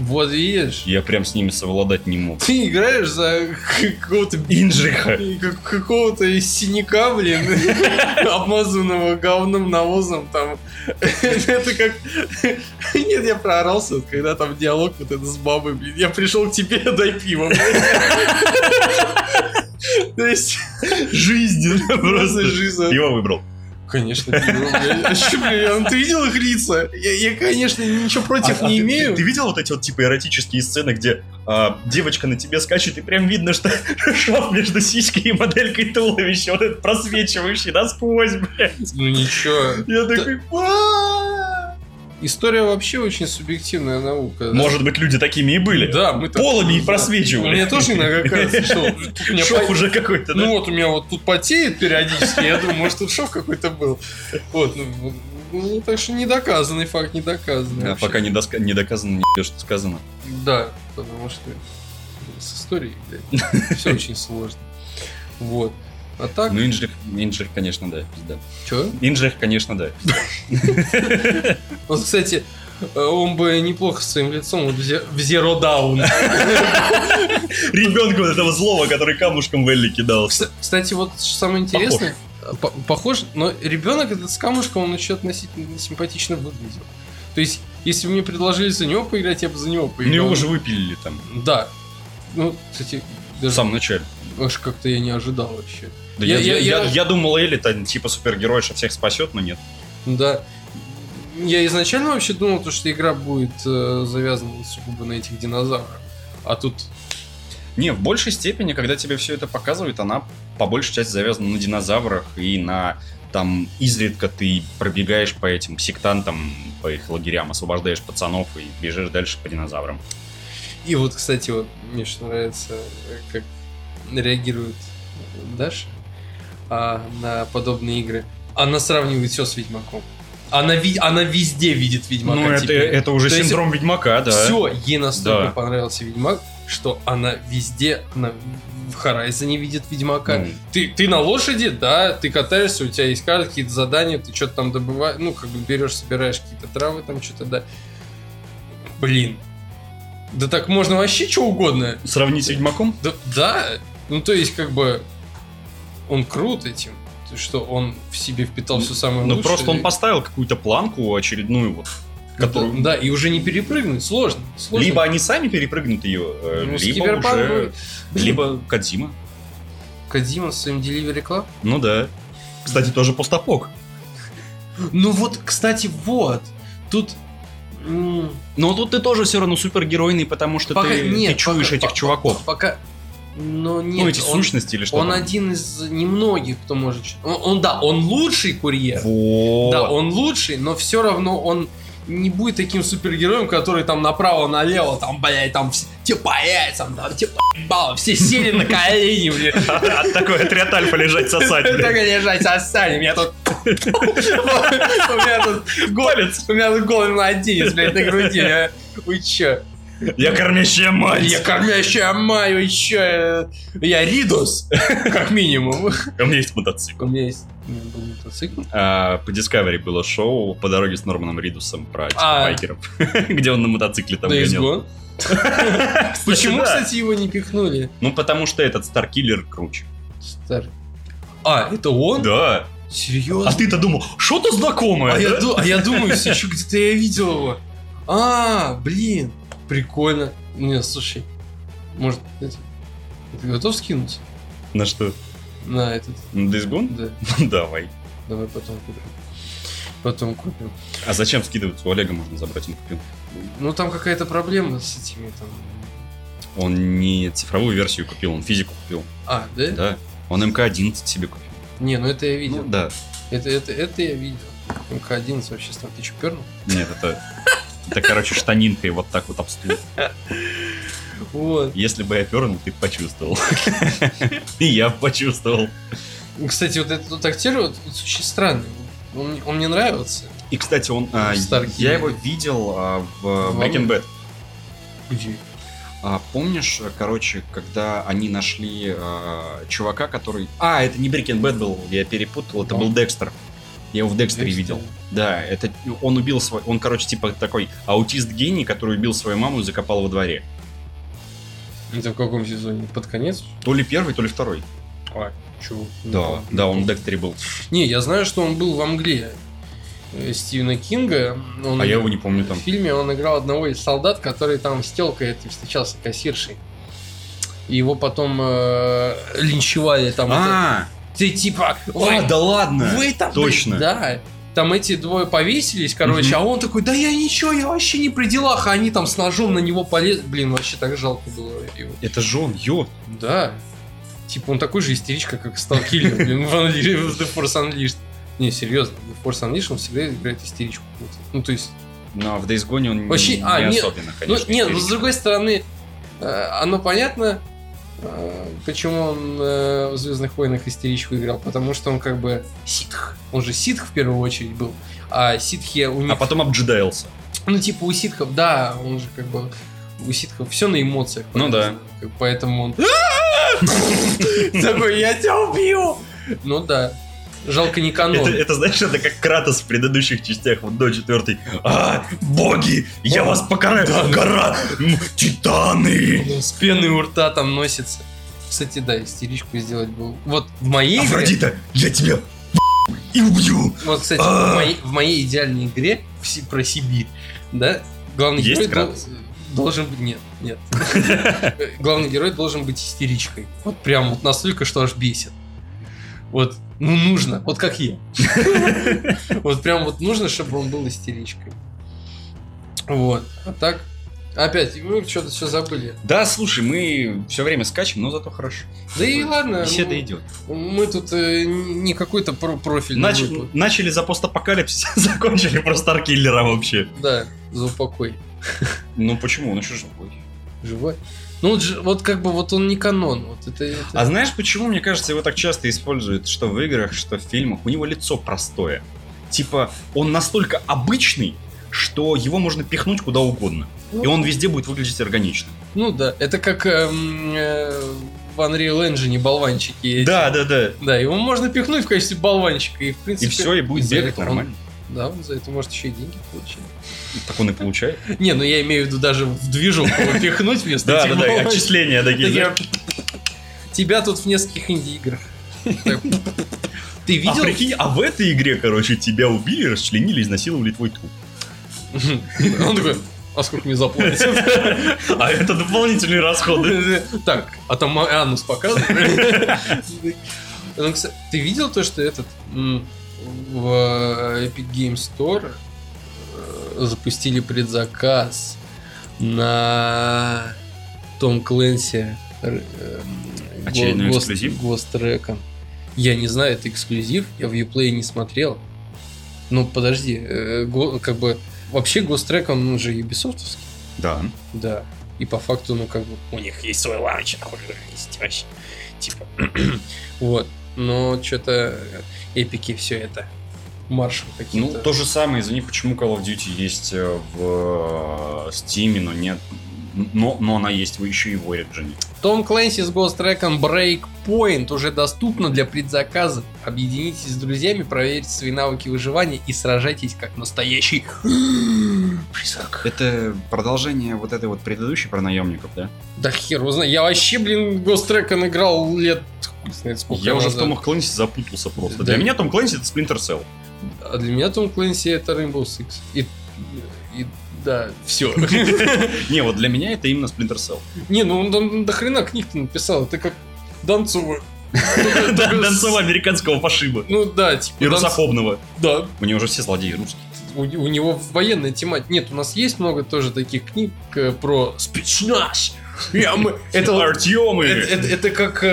Вот видишь. Я прям с ними совладать не мог. Ты играешь за какого-то Инжиха, как, какого-то синяка, блин, обмазанного говном, навозом там. Это как... Нет, я проорался, когда там диалог вот этот с бабой, блин. Я пришел к тебе, дай пиво. То есть... Жизнь. Просто жизнь. Пиво выбрал. Конечно, а что, блин, ты видел их лица? Я, я конечно, ничего против а, не а имею. Ты, ты видел вот эти вот типа эротические сцены, где а, девочка на тебе скачет, и прям видно, что шов между сиськой и моделькой туловища, вот этот просвечивающий насквозь, блядь. Ну ничего. Я такой... История вообще очень субъективная наука. Да? Может быть, люди такими и были. Да, мы полами и просвечивали. Мне тоже иногда кажется, что... Шов уже какой-то, да? Ну вот у меня вот тут потеет периодически. Я думаю, может, тут шов какой-то был. Вот, ну так что недоказанный факт, недоказанный. А пока не доказано ни***, что сказано. Да, потому что с историей, блядь, все очень сложно. Вот. А так... Ну, Инжих, Инжих, конечно, да, пизда. Чё? Инжих, конечно, да. Вот, кстати, он бы неплохо своим лицом в Zero Dawn. Ребенка вот этого злого, который камушком Велли кидал. Кстати, вот самое интересное... Похож. Но ребенок этот с камушком, он еще относительно симпатично выглядел. То есть, если бы мне предложили за него поиграть, я бы за него поиграл. Ну, его же выпилили там. Да. Ну, кстати... В самом начале. Аж как-то я не ожидал вообще. Да я, я, я, я, я думал, Элли типа супергерой, что всех спасет, но нет. Да. я изначально вообще думал, что игра будет э, завязана сугубо на этих динозаврах. А тут... Не, в большей степени, когда тебе все это показывают, она по большей части завязана на динозаврах и на... Там изредка ты пробегаешь по этим сектантам, по их лагерям, освобождаешь пацанов и бежишь дальше по динозаврам. И вот, кстати, вот мне что нравится, как реагирует Даша а, на подобные игры. Она сравнивает все с Ведьмаком. Она, ви- она везде видит Ведьмака. Ну, это, это уже То синдром есть, Ведьмака, да. Все, ей настолько да. понравился Ведьмак, что она везде... Она... В Horizon видит Ведьмака. Mm. Ты, ты на лошади, да, ты катаешься, у тебя есть карты, какие-то задания, ты что-то там добываешь, ну, как бы берешь, собираешь какие-то травы, там что-то, да. Блин. Да так можно вообще что угодно. Сравнить с Ведьмаком? Да, да. Ну, то есть, как бы, он крут этим, что он в себе впитал все самое лучшее. Ну, просто он поставил какую-то планку очередную вот. Которую... Да, да, и уже не перепрыгнуть, сложно, сложно. Либо они сами перепрыгнут ее, ну, либо уже... Либо Кодзима. Кодзима с своим Delivery Club? Ну да. Кстати, тоже постапок. Ну вот, кстати, вот. Тут... Но тут ты тоже все равно супергеройный, потому что пока... ты, нет, ты чуешь пока, этих пока, чуваков. Пока... Но нет, ну, эти он, сущности или что он там? Один из немногих, кто может... Он, он да, он лучший курьер. Вот. Да, он лучший, но все равно он... Не будет таким супергероем, который там направо-налево, там, блядь, там, типа, яйцам, там, типа, ебало, все сели на колени, блядь. Такой отряд альфа лежать, сосать, блядь. Только лежать, сосать, у меня тут... У меня тут голец, у меня тут голый младенец, блядь, на груди, вы чё? Я кормящая мать. Я кормящая мать, вы чё? Я Ридус, как минимум. У меня есть мотоцикл. У меня есть... Был мотоцикл. А, по Discovery было шоу по дороге с Норманом Ридусом про байкеров, где он на мотоцикле там гонял. Почему, кстати, его не пихнули? Ну, потому что этот Старкиллер круче. Стар... А, это он? Да. Серьезно? А ты-то думал, что-то знакомое. А я думаю, все еще где-то я видел его. А, блин, прикольно. Не, слушай, может, ты готов скинуть? На что? На этот. На Days Gone? Да. Давай. Давай потом купим. Потом купим. А зачем скидываться? У Олега можно забрать, он купил. Ну там какая-то проблема с этими там. Он не цифровую версию купил, он физику купил. А, да? Да. Он эм ка одиннадцать себе купил. Не, ну это я видел. Ну, да. Это, это, это я видел. эм ка одиннадцать вообще стал. Ты что, пернул? Нет, это... Это, короче, штанинкой вот так вот обступил. Вот. Если бы я пернул, ты почувствовал. И я почувствовал. Кстати, вот этот актер вот очень странный. Он, он мне нравился. И, кстати, он... А, я его видел а, в Back in Bad. А, помнишь, короче, когда они нашли а, чувака, который... А, это не Back in Bad был, я перепутал. Это а. был Декстер. Я его в Декстере видел. Да, это он убил свой... Он, короче, типа такой аутист-гений, который убил свою маму и закопал во дворе. Это в каком сезоне? Под конец? То ли первый, то ли второй. А, чего? Да, да, он в Декторе был. Не, я знаю, что он был в «Мгле» Стивена Кинга. Он а я его не помню там. В фильме он играл одного из солдат, который там с телкой встречался, кассиршей. И его потом э, линчевали там. А, это... ты типа... А, да ладно! Вы там, точно. Блин, да. Там эти двое повесились, короче, mm-hmm. а он такой, да я ничего, я вообще не при делах, а они там с ножом на него полезли. Блин, вообще так жалко было его. Это же он, ё. Да. Типа он такой же истеричка, как Сталкер, блин, в The Force Unleashed. Не, серьезно, в The Force Unleashed он всегда играет истеричку. Ну, то есть... Ну, а в Days Gone он вообще... не, а, не особенно, конечно. Ну, нет, но с другой стороны, оно понятно, почему он в «Звездных войнах» истеричку играл. Потому что он как бы ситх. Он же ситх в первую очередь был. А ситхи у них... А потом обджедаился. Ну типа у ситхов, да, он же как бы... У ситхов все на эмоциях. Ну да. Поэтому он... Такой, я тебя убью! Ну да. Жалко не канон. Это, это, знаешь, это как Кратос в предыдущих частях, вот до четвертой. А, боги, я О, вас покараю. Да, гора, да. Титаны. С пеной у рта там носится. Кстати, да, истеричку сделать было. Вот в моей Афродита, игре... я тебя и убью. Вот, кстати, а... в, моей, в моей идеальной игре про Сибирь, да, главный Есть герой дол... должен быть... Нет, нет. Главный герой должен быть истеричкой. Вот прям вот настолько, что аж бесит. Вот, ну нужно, вот как я. Вот прям вот нужно, чтобы он был истеричкой. Вот, а так... Опять, вы что-то все забыли. Да, слушай, мы все время скачем, но зато хорошо. Да и ладно. Беседа идет. Мы тут э, не какой-то профиль. Начали, начали за постапокалипсис, закончили про Старкиллера вообще. Да, за упокой. Ну почему? Он еще живой. Живой? Ну вот, вот как бы вот он не канон. Вот это, это... А знаешь почему, мне кажется, его так часто используют, что в играх, что в фильмах? У него лицо простое. Типа он настолько обычный, что его можно пихнуть куда угодно. Ну, и он везде будет выглядеть органично. Ну да, это как эм, э, в Unreal Engine болванчики эти. Да, да, да. Да, его можно пихнуть в качестве болванчика. И, в принципе, и все, и будет бегать нормально. Он, да, он за это может еще и деньги получить. Так он и получает. Не, ну я имею в виду даже в движуху пихнуть вместо этих болванчиков. Да, да, да, отчисления такие. Тебя тут в нескольких инди-играх. Ты видел? А прикинь, а в этой игре, короче, тебя убили, расчленили, изнасиловали твой труп. Он такой, а сколько мне заплатят? А это дополнительные расходы. Так, а там анус показывает. Ты видел то, что этот в Epic Game Store запустили предзаказ на Том Клэнси очередной эксклюзив? Ghost Recon. Я не знаю, это эксклюзив, я в Uplay не смотрел. Ну, подожди, как бы вообще Ghost Recon, он же юбисофтовский. Да. Да. И по факту, ну, как бы, у них есть свой лаунчер, хуже есть вообще. Типа. Вот. Но что-то эпики все это маршем каким-то. Ну, то же самое, извини, почему Call of Duty есть в Steam, но нет. Но, но она есть еще и в Origin. Tom Clancy's Ghost Recon Breakpoint уже доступна для предзаказа. Объединитесь с друзьями, проверьте свои навыки выживания и сражайтесь как настоящий призрак. Это продолжение вот этой вот предыдущей про наемников, да? Да хер узнаю. Я вообще, блин, Ghost Recon играл лет... Знает, сколько я уже назад. В Том Клэнси запутался просто. Да. Для меня Том Клэнси это Splinter Cell. А для меня Том Клэнси это Rainbow Six. И... и... Да, все. Не, вот для меня это именно Splinter Cell. Не, ну он до хрена книг-то написал. Это как Донцова. Донцова американского пошиба. Ну да, типа. И русофобного. Да. У него уже все злодеи русские. У него военная тематика. Нет, у нас есть много тоже таких книг про спецназ. Это Артёмы. Это как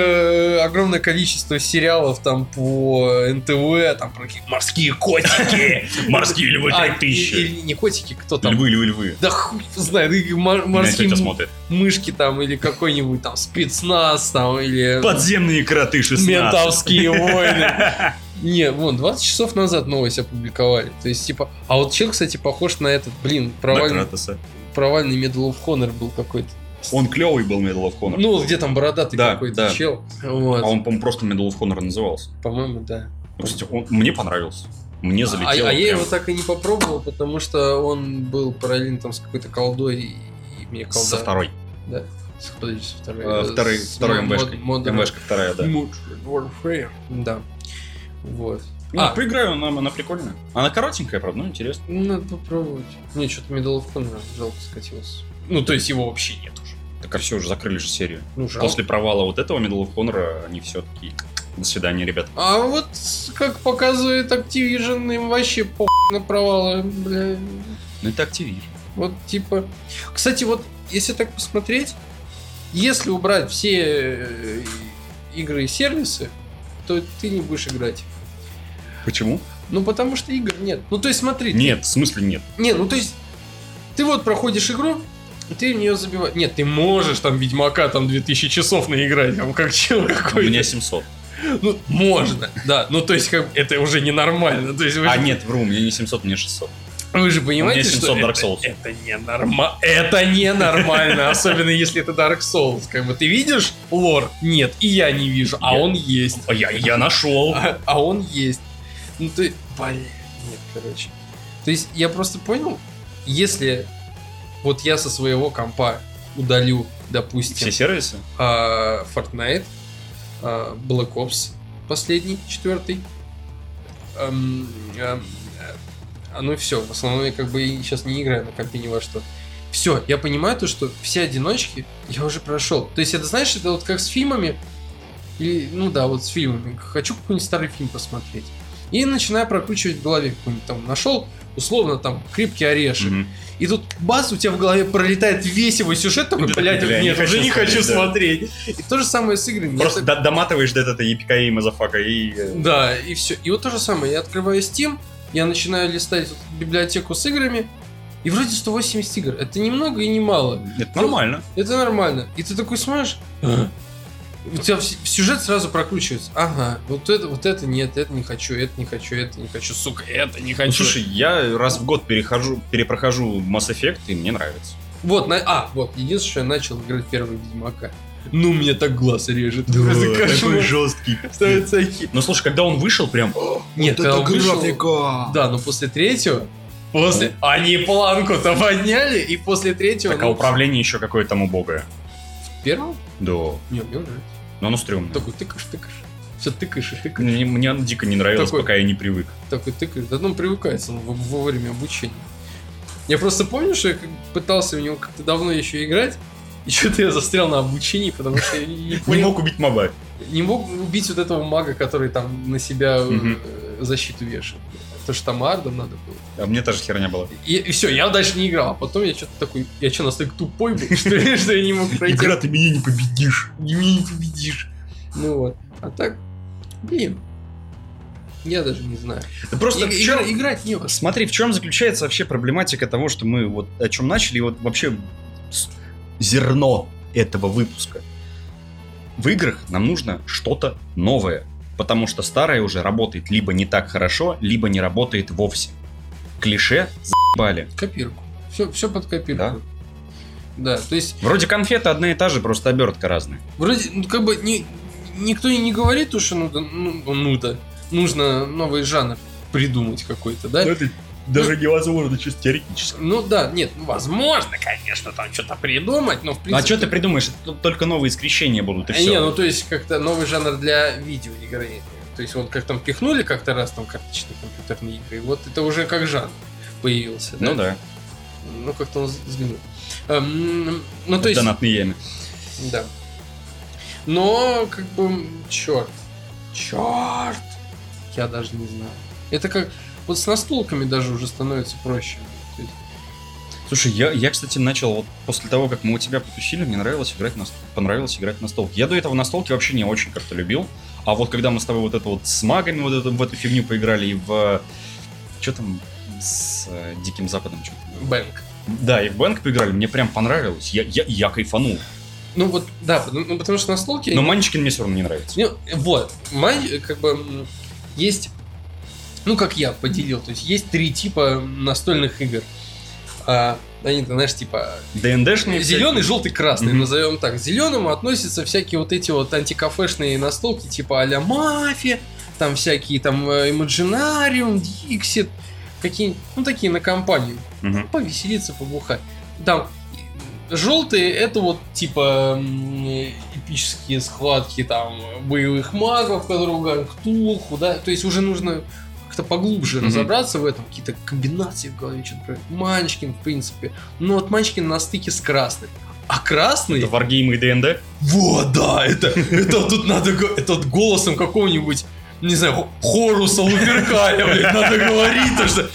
огромное количество сериалов там по эн тэ вэ, там про какие морские котики, морские львы три тысячи. Или не котики, кто там? Львы, львы, львы. Да хуй знает, морские мышки там, или какой-нибудь там спецназ там, или... Подземные кроты шестнадцать. Ментовские войны. Не, вон, двадцать часов назад новость опубликовали. То есть, типа... А вот чел, кстати, похож на этот, блин, провальный... Провальный Medal of Honor был какой-то. Он клевый был, Medal of Honor. Ну, где там бородатый да, какой-то да. чел. Вот. А он, по-моему, просто Medal of Honor назывался. По-моему, да. Ну, кстати, он мне понравился. Мне залетело. А, а я его так и не попробовал, потому что он был параллельно там с какой-то колдой. И, и мне колда... Со второй. Да. С, подожди, со второй. А, второй с, второй МВшкой. Modern... МВшка вторая, да. Modern Warfare. Да. Вот. Ну, а. Поиграю, она, она прикольная. Она коротенькая, правда, но интересная. Надо попробовать. Мне что-то Medal of Honor жалко скатилось. Ну, то есть его вообще нет уже. Так а все, уже закрыли же серию. Ну, после провала вот этого Medal of Honor они все такие. До свидания, ребят. А вот, как показывает Activision, им вообще похуй на провалы, бля. Ну это Activision. Вот типа... Кстати, вот, если так посмотреть, если убрать все игры и сервисы, то ты не будешь играть. Почему? Ну потому что игр нет. Ну то есть смотри... Нет, ты... в смысле нет. Нет, ну то есть ты вот проходишь игру, ты в нее забиваешь. Нет, ты можешь там Ведьмака там две тысячи часов наиграть, там как человек какой-то. У меня семьсот. Ну, можно, да. Ну, то есть, как это уже ненормально. То есть, а же... нет, вру, у меня не семьсот, мне шестьсот. Вы же понимаете, что это, это ненормально. Это ненормально, особенно если это Dark Souls. Как бы ты видишь лор? Нет, и я не вижу, а он есть. Я нашел. А он есть. Ну, ты... Блин, нет, короче. То есть, я просто понял, если... Вот я со своего компа удалю, допустим... Все сервисы? А, Fortnite, а, Black Ops, последний, четвертый. А, а, а, ну и все. В основном я как бы сейчас не играю на компе ни во что. Все, я понимаю то, что все одиночки я уже прошел. То есть это, знаешь, это вот как с фильмами. Или, ну да, вот с фильмами. Хочу какой-нибудь старый фильм посмотреть. И начинаю прокручивать в голове какой-нибудь там. Нашел, условно, там, «Крепкий орешек». Mm-hmm. И тут бац, у тебя в голове пролетает весь его сюжет, такой, блядь, бля, нет, не уже не хочу смотреть. Да. И то же самое с играми. Просто так... доматываешь до этого епикаи, мазафака, и... Да, и все. И вот то же самое. Я открываю Steam, я начинаю листать библиотеку с играми, и вроде сто восемьдесят игр. Это не много и не мало. Это но... нормально. Это нормально. И ты такой смотришь... У тебя сюжет сразу прокручивается. Ага, вот это, вот это нет, это не хочу, это не хочу, это не хочу, сука, это не хочу. Ну, слушай, я раз в год перехожу, перепрохожу Mass Effect, и мне нравится. Вот, на... а, вот, единственное, что я начал играть первого Ведьмака. Ну, мне так глаз режет. Да, такой жесткий. Становится хит. Ну, слушай, когда он вышел, прям... Нет, вот когда он вышел... Графика. Да, но после третьего... После... Ну. Они планку-то подняли, и после третьего... Так, а ну... управление еще какое-то там убогое. Первым? Да. Не, мне нравится. Но оно стрёмное. Такой тыкаешь, тыкаешь. Все тыкаешь и тыкаешь. Мне, мне оно дико не нравилось, такой, пока я не привык. Такой тыкаешь. Да ну привыкается он во время обучения. Я просто помню, что я пытался в него как-то давно еще играть. И что-то я застрял на обучении, потому что я не понял. Не мог убить моба. Не мог убить вот этого мага, который там на себя защиту вешает. Потому что там ардом надо было. А мне та же херня была. И, и все, я дальше не играл. А потом я что-то такой... Я что, настолько тупой был, что я не мог пройти? Игра, ты меня не победишь. Меня не победишь. Ну вот. А так, блин. Я даже не знаю. Просто играть не... Смотри, в чем заключается вообще проблематика того, что мы вот о чем начали, и вот вообще зерно этого выпуска. В играх нам нужно что-то новое. Потому что старое уже работает либо не так хорошо, либо не работает вовсе. Клише за***ли. Копирку. Все, все под копирку. Да? Да, то есть... Вроде конфета одна и та же, просто обертка разная. Вроде, ну, как бы, ни, никто и не говорит, что ну, ну, ну, да, нужно новый жанр придумать какой-то, да? Это даже ну, невозможно, чисто теоретически. Ну да, нет, возможно, конечно, там что-то придумать, но в принципе... А что ты придумаешь? Тут только новые скрещения будут, и все. Не, ну то есть как-то новый жанр для видеоигры. То есть вот как там пихнули как-то раз там карточные компьютерные игры, и вот это уже как жанр появился. Да? Ну да. Ну как-то он сгинул. Эм, ну то есть... Донатные ямы. Да. Но как бы... Черт. Черт. Я даже не знаю. Это как... Вот с настолками даже уже становится проще. Слушай, я, я, кстати, начал вот после того, как мы у тебя потусили, мне нравилось играть на, понравилось играть в настолки. Я до этого настолки вообще не очень как-то любил. А вот когда мы с тобой вот это вот с магами вот это, в эту фигню поиграли и в... Что там с э, Диким Западом? Бэнк. Да, и в Бэнк поиграли, мне прям понравилось. Я, я, я кайфанул. Ну вот, да, ну, потому что настолки... Но Манечкин мне все равно не нравится. Ну, вот, Мань, как бы, есть... Ну, как я поделил, то есть есть три типа настольных игр. А, они, знаешь, типа... ДНДшные. Зеленый, желтый, красный, mm-hmm. назовем так. К зеленому относятся всякие вот эти вот антикафешные настолки, типа а-ля Мафия, там всякие там Имаджинариум, Диксит, какие-нибудь, ну, такие на компанию. Mm-hmm. Повеселиться, побухать. Там желтые — это вот типа эпические схватки там боевых магов, которые угадывают Ктулху, да, то есть уже нужно... как-то поглубже mm-hmm. разобраться в этом, какие-то комбинации в голове, что-то Манчкин, в принципе. Но вот Манчкин на стыке с красным. А красный... Это варгеймы и ДНД? Вот, да, это, это тут надо это голосом какого-нибудь, не знаю, Хоруса Луперкаля, блядь, надо говорить, потому что...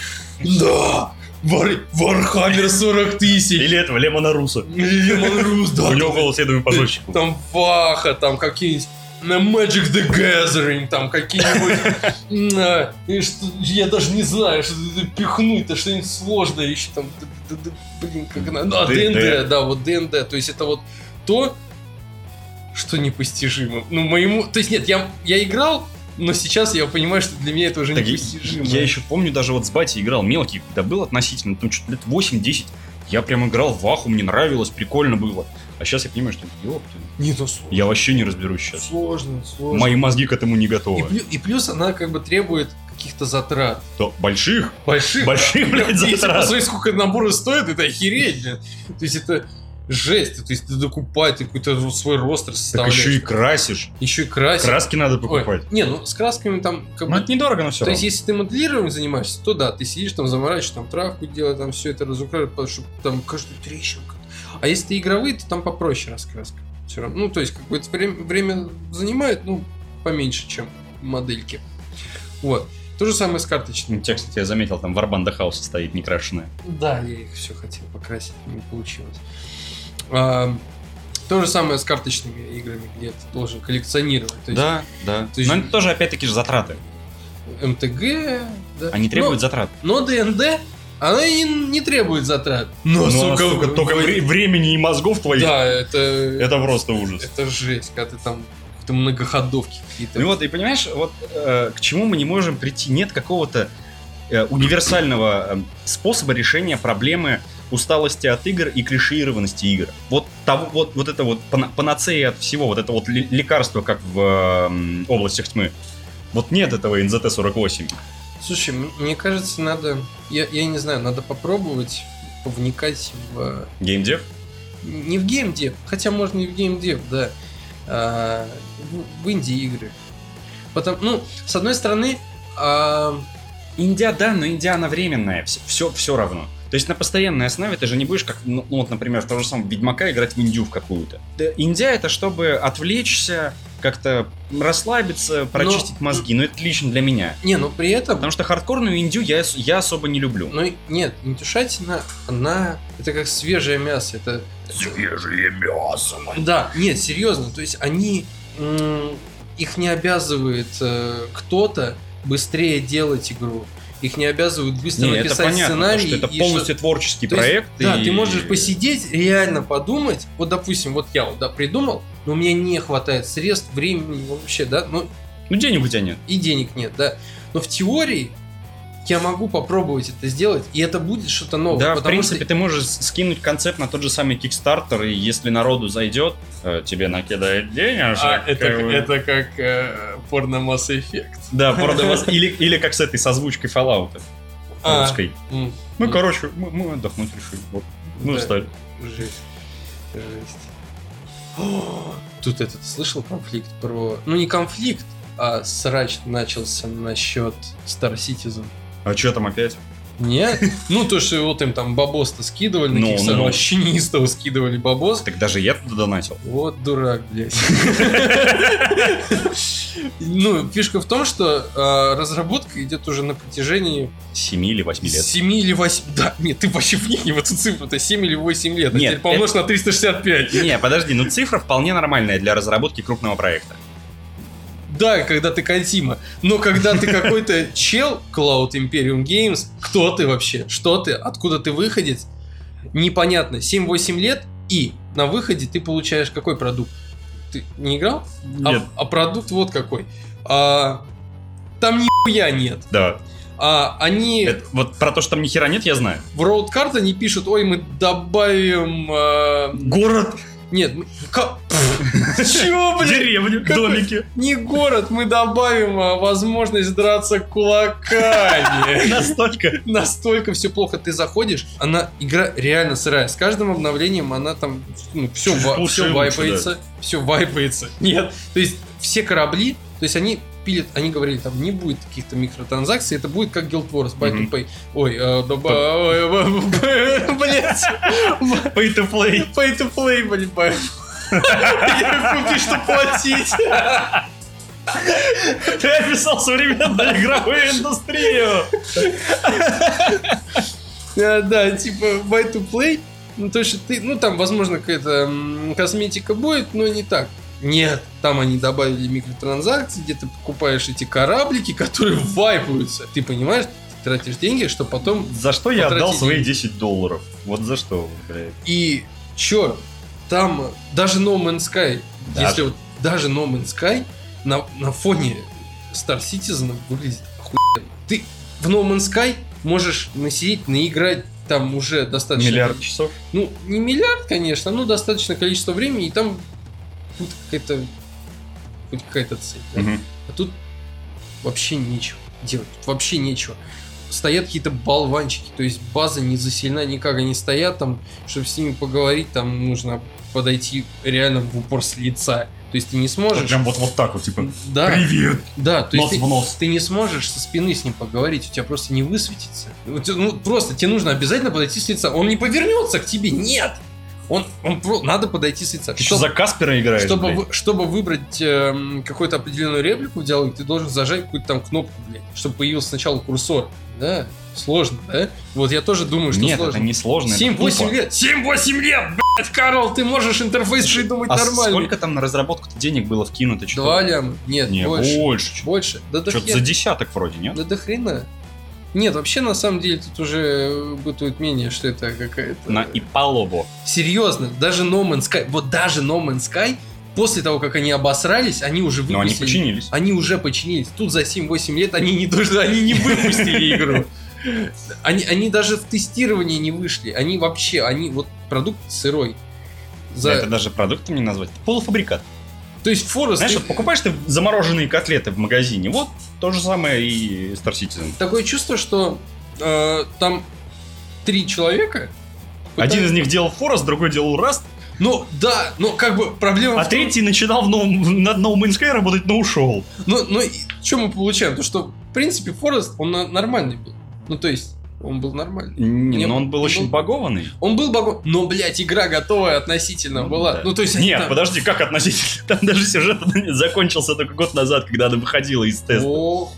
Да! Вархаммер сорок тысяч. Или этого Лемона Руса. Лемон Рус, да. У него голос, я думаю, пожестче. Там Ваха, там какие-нибудь... на Magic the Gathering, там какие-нибудь, я даже не знаю, что пихнуть-то, что-нибудь сложное еще там, блин, как надо, а, ДНД, да, вот ДНД, то есть это вот то, что непостижимо, ну, моему, то есть нет, я, я играл, но сейчас я понимаю, что для меня это уже непостижимо. Я еще помню, даже вот с батей играл, мелкий, когда был относительно, там что-то лет восемь-десять, я прям играл в Ваху, мне нравилось, прикольно было. А сейчас я понимаю, что не то сложно. Я вообще не разберусь сейчас. Сложно, сложно. Мои мозги к этому не готовы. И, плю- и плюс она как бы требует каких-то затрат. То, больших? Больших, больших, да. Блядь, затрат. Если посмотреть, сколько наборы стоит, это охереть, блядь. То есть это жесть. То есть ты докупать, ты какой-то свой ростер составляешь. Так еще и красишь. Еще и красишь. Краски надо покупать. Ой, не, ну с красками там... Как бы... Ну это недорого, но все то равно. То есть если ты моделированием занимаешься, то да, ты сидишь там, заморачиваешь, там травку делаешь, там все это разукрашиваешь, потому что там каждую трещинку. А если ты игровые, то там попроще раскраска. Все равно, ну, то есть какое-то время, время занимает, ну, поменьше, чем модельки. Вот. То же самое с карточными. Те, кстати, я заметил, там Варбанда Хауса стоит некрашенная. Да, я их все хотел покрасить, не получилось. А, то же самое с карточными играми, где ты должен коллекционировать. То есть, да, да. То есть... Но это тоже, опять-таки, же затраты. эм тэ гэ... Да. Они требуют но, затрат. Но дэ эн дэ, она и не требует затрат. Но, но сука, сука в... только в... времени и мозгов твоих. Да, это... Это просто ужас. Это жесть, когда ты там... Это многоходовки какие-то. Ну вот, и понимаешь, вот э, к чему мы не можем прийти. Нет какого-то э, универсального э, способа решения проблемы усталости от игр и клишированности игр. Вот, того, вот, вот это вот панацея от всего, вот это вот лекарство, как в э, областях тьмы. Вот нет этого эн зэ тэ сорок восемь. Слушай, мне кажется, надо... Я, я не знаю, надо попробовать повникать в... Геймдев? Не в геймдев, хотя можно и в геймдев, да. А, в, в инди-игры. Потому, ну, с одной стороны... А... Индия, да, но Индия, она временная. Все, все, все равно. То есть на постоянной основе ты же не будешь, как, ну, вот, например, в того же самого Ведьмака играть в Индию в какую-то. Да. Индия — это чтобы отвлечься, как-то расслабиться, прочистить но... мозги. Но это лично для меня. Не, но при этом... Потому что хардкорную Индию я, я особо не люблю. Ну, нет, индюшатина, она... Это как свежее мясо, это... Свежее мясо. Да, нет, серьезно, то есть они... М- их не обязывает э- кто-то быстрее делать игру. Их не обязывают быстро не, написать это понятно, сценарий. Это полностью что... творческий то проект. Есть, и... Да, ты можешь посидеть, реально подумать. Вот, допустим, вот я вот да, придумал, но у меня не хватает средств, времени вообще, да. Ну, ну денег у тебя нет. И денег нет, да. Но в теории я могу попробовать это сделать, и это будет что-то новое. Да, в принципе, что... ты можешь скинуть концепт на тот же самый Kickstarter, и если народу зайдет, тебе накидает денежек. А, это, и... это как э, порно Mass Effect. Да, порно Mass Effect. Или как с этой, с озвучкой Fallout. Русской. Ну, короче, мы отдохнуть решили. Мы встали. Жесть. Жесть. Тут этот, слышал конфликт про... Ну, не конфликт, а срач начался насчет Star Citizen. А что там опять? Нет. Ну, то, что вот им там бабос-то скидывали, на каких-то мощнистого скидывали бабос. Так даже я туда донатил. Вот дурак, блядь. Ну, фишка в том, что разработка идет уже на протяжении... семь или восемь лет. семь или восемь... Да, нет, ты вообще вникни в эту цифру-то. семь или восемь лет. Нет, теперь помножь на триста шестьдесят пять. Не, подожди, ну цифра вполне нормальная для разработки крупного проекта. Да, когда ты Кодзима, но когда ты какой-то чел, Cloud Imperium Games, кто ты вообще, что ты, откуда ты выходец, непонятно, семь-восемь лет, и на выходе ты получаешь какой продукт? Ты не играл? Нет. А, а продукт вот какой. А, там нихуя нет. Да. А, они... Это, вот про то, что там нихера нет, я знаю. В роудкарт они пишут, ой, мы добавим... А... Город... Нет, мы... Ка... Чего, блин? Деревню, какой... домики. Не город, мы добавим а, возможность драться кулаками. Настолько? Настолько все плохо. Ты заходишь, она игра реально сырая. С каждым обновлением она там ну, все, ва- все вайпается. Да. Все вайпается. Нет, то есть все корабли, то есть они пилят, они говорили, там не будет каких-то микротранзакций, это будет как Guild Wars, buy to pay. Ой, блять. Pay to play. Pay to play, блин, блин. Купи, что платить. Ты описал современную игровую индустрию. Да, типа buy to play. Ну, то есть ты, ну, там, возможно, какая-то косметика будет, но не так. Нет, там они добавили микротранзакции, где ты покупаешь эти кораблики, которые вайпаются. Ты понимаешь, ты тратишь деньги, что потом... За что я отдал деньги. Свои десять долларов? Вот за что, блядь. И чё, там даже No Man's Sky, даже, если вот, даже No Man's Sky на, на фоне Star Citizen выглядит охуенно. Ты в No Man's Sky можешь насидеть, наиграть там уже достаточно... Миллиард часов? Ну, не миллиард, конечно, но достаточное количество времени, и там... Тут какая-то, хоть какая-то цель, да? Угу. А тут вообще нечего делать, тут вообще нечего. Стоят какие-то болванчики, то есть база не заселена никак, они стоят там, чтобы с ними поговорить, там нужно подойти реально в упор с лица. То есть ты не сможешь... Прям вот, вот так вот, типа, да, привет, да, то есть нос ты, в нос. Ты не сможешь со спины с ним поговорить, у тебя просто не высветится. Ну, просто тебе нужно обязательно подойти с лица, он не повернется к тебе, нет! Он, он, надо подойти с лица. Ты что, за Каспера играешь? Чтобы, вы, чтобы выбрать э, какую-то определенную реплику в диалоге, ты должен зажать какую-то там кнопку, блядь, чтобы появился сначала курсор. Да? Сложно, да? Вот я тоже думаю, что нет, сложно. Нет, это не сложно. семь-восемь лет! семь-восемь лет, блядь, Карл! Ты можешь интерфейс придумать а нормально. Сколько там на разработку денег было вкинуто? Два ляма. Нет, нет, больше. Больше. больше. Да что-то хер... за десяток вроде, нет? Да до хрена. Нет, вообще, на самом деле, тут уже бытует мнение, что это какая-то... На Ипалобо. Серьезно, даже No Man's Sky, вот даже No Man's Sky, после того, как они обосрались, они уже выпустили... Но они починились. Они уже починились. Тут за семь-восемь лет они не, они не выпустили игру. Они, они даже в тестирование не вышли. Они вообще, они вот продукт сырой. За... Да, это даже продуктом не назвать. Полуфабрикат. То есть Форест... Знаешь, ты... вот покупаешь ты замороженные котлеты в магазине, вот то же самое и Star Citizen. Такое чувство, что э, там три человека... Пытались... Один из них делал Форест, другой делал Раст. Ну, да, но как бы проблема... А в том... третий начинал в новом, над No Man's Sky работать, но ушел. Ну, ну что мы получаем? То, что, в принципе, Форест, он нормальный был. Ну, то есть... Он был нормальный. Не, не, но он был он очень был... багованный. Он был багованный. Но, блядь, игра готовая относительно ну, была. Да. Ну, то есть, нет, там... подожди, как относительно? Там даже сюжет закончился только год назад, когда она выходила из теста. О,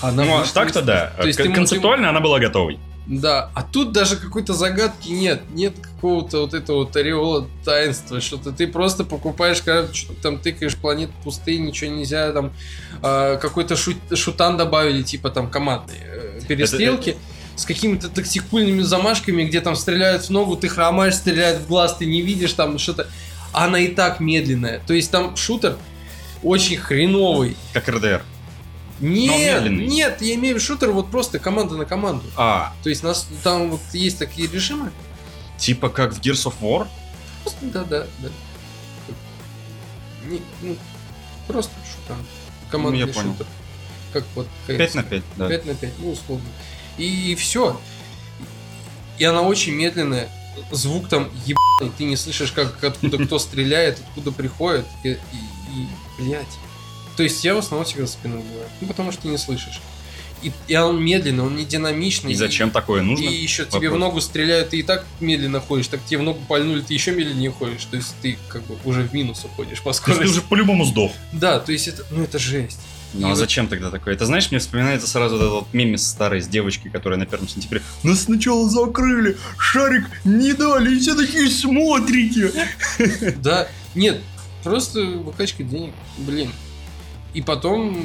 она ну, а так-то из... да. То есть Кон- ты... Концептуально она была готовой. Да, а тут даже какой-то загадки нет. Нет какого-то вот этого вот ореола таинства. Что-то ты просто покупаешь, когда там тыкаешь планеты пустые, ничего нельзя. Там э, какой-то шут... шутан добавили, типа там команды э, перестрелки. Это... с какими-то тактикульными замашками, где там стреляют в ногу, ты хромаешь, стреляют в глаз, ты не видишь там что-то. Она и так медленная. То есть там шутер очень хреновый. Как эр дэ эр. Нет, нет, я имею в виду шутер вот просто команда на команду. А. То есть нас, там вот есть такие режимы. Типа как в Gears of War? Просто, да, да, да. Не, ну, просто шутер. Командный ну, шутер. Как вот. пять на пять, да. пять на пять, ну условно. И, и все. И она очень медленная. Звук там ебаный. Ты не слышишь, как откуда кто стреляет, откуда приходит. И, и, и блядь. То есть я в основном всегда спиной говорю. Ну, потому что ты не слышишь. И, и он медленный, он не динамичный. И зачем и, такое нужно? И еще вопрос. Тебе в ногу стреляют, ты и так медленно ходишь. Так тебе в ногу пальнули, ты еще медленнее ходишь. То есть ты как бы уже в минус уходишь по скорости. То есть ты уже по-любому сдох. Да, то есть это, ну, это жесть. Ну а зачем тогда такое? Это, знаешь, мне вспоминается сразу этот вот мемис старый с девочкой, которая на первом сентябре нас сначала закрыли, шарик не дали, и все такие смотрите. Да, нет, просто выкачка денег, блин. И потом...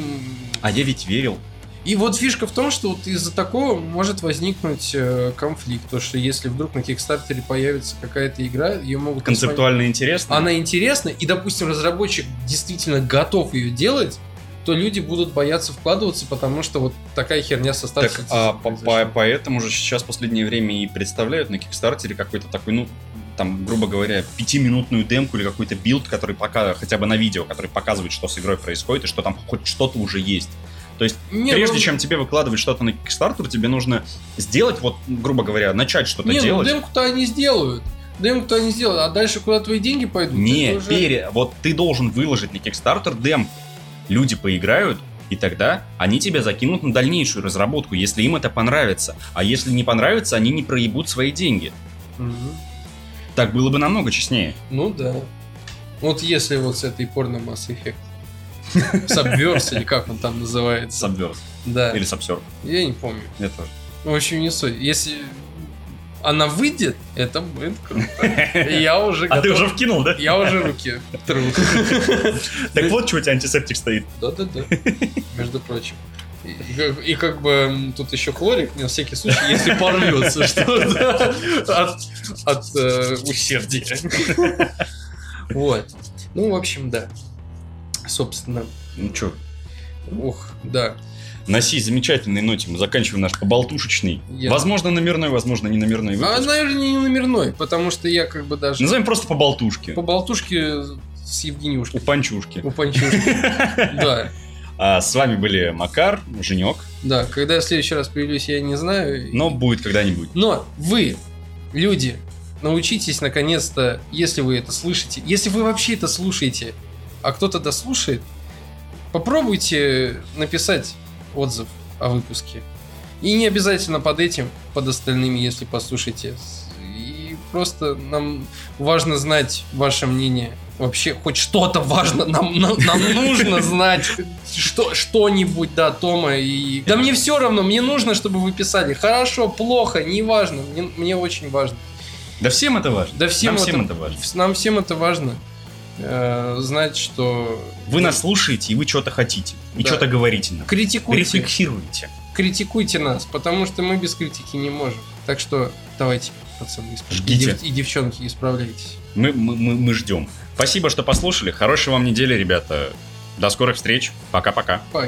А я ведь верил. И вот фишка в том, что вот из-за такого может возникнуть конфликт. То, что если вдруг на Kickstarter появится какая-то игра, ее могут... Концептуально интересна. Она интересна, и, допустим, разработчик действительно готов ее делать, то люди будут бояться вкладываться, потому что вот такая херня со Star Citizen. А по- по- поэтому же сейчас в последнее время и представляют на Кикстартере какой-то такой, ну, там, грубо говоря, пятиминутную демку или какой-то билд, который пока, хотя бы на видео, который показывает, что с игрой происходит и что там хоть что-то уже есть. То есть, не, прежде ну... чем тебе выкладывать что-то на Kickstarter, тебе нужно сделать, вот, грубо говоря, начать что-то не, делать. Не, ну демку-то они сделают. Демку-то они сделают, а дальше куда твои деньги пойдут? Не, уже... пере... вот ты должен выложить на Kickstarter демку. Люди поиграют, и тогда они тебя закинут на дальнейшую разработку, если им это понравится. А если не понравится, они не проебут свои деньги. Угу. Так было бы намного честнее. Ну да. Вот если вот с этой порно Mass Effect. Subverse, или как он там называется. Subverse. Да. Или Subserve. Я не помню. Я тоже. В общем, не суть. Если... она выйдет, это будет круто. Я уже а готов. Ты уже вкинул, да? Я уже руки тру. Так вот, чего у тебя антисептик стоит. Да-да-да, между прочим. И как бы тут еще хлорик, на всякий случай, если порвется что-то от усердия. Вот. Ну, в общем, да. Собственно. Ну, что? Ух, да. На сей замечательной ноте мы заканчиваем наш поболтушечный. Я... Возможно, номерной, возможно, не номерной выпуск. А, наверное, не номерной, потому что я как бы даже... Назовем просто поболтушки. Поболтушки с Евгениюшкой. У Панчушки. У Панчушки, да. А с вами были Макар, Женек. Да, когда я в следующий раз появлюсь, я не знаю. Но будет когда-нибудь. Но вы, люди, научитесь наконец-то, если вы это слышите, если вы вообще это слушаете, а кто-то дослушает, попробуйте написать отзыв о выпуске. И не обязательно под этим, под остальными, если послушаете. И просто нам важно знать ваше мнение. Вообще хоть что-то важно, нам, нам, нам нужно знать что, что-нибудь, да, Тома. И... Да мне все равно, мне нужно, чтобы вы писали. Хорошо, плохо, неважно, мне, мне очень важно. Да всем это важно. Да всем, нам, это, всем это важно. Нам всем это важно. Э, знать, что... Вы нас слушаете, и вы что-то хотите. И да. что-то говорите нам. Критикуйте. Рефлексируйте. Критикуйте нас, потому что мы без критики не можем. Так что давайте, пацаны, и, дев- и девчонки, исправляйтесь. Мы, мы, мы, мы ждем. Спасибо, что послушали. Хорошей вам недели, ребята. До скорых встреч. Пока-пока. Пока.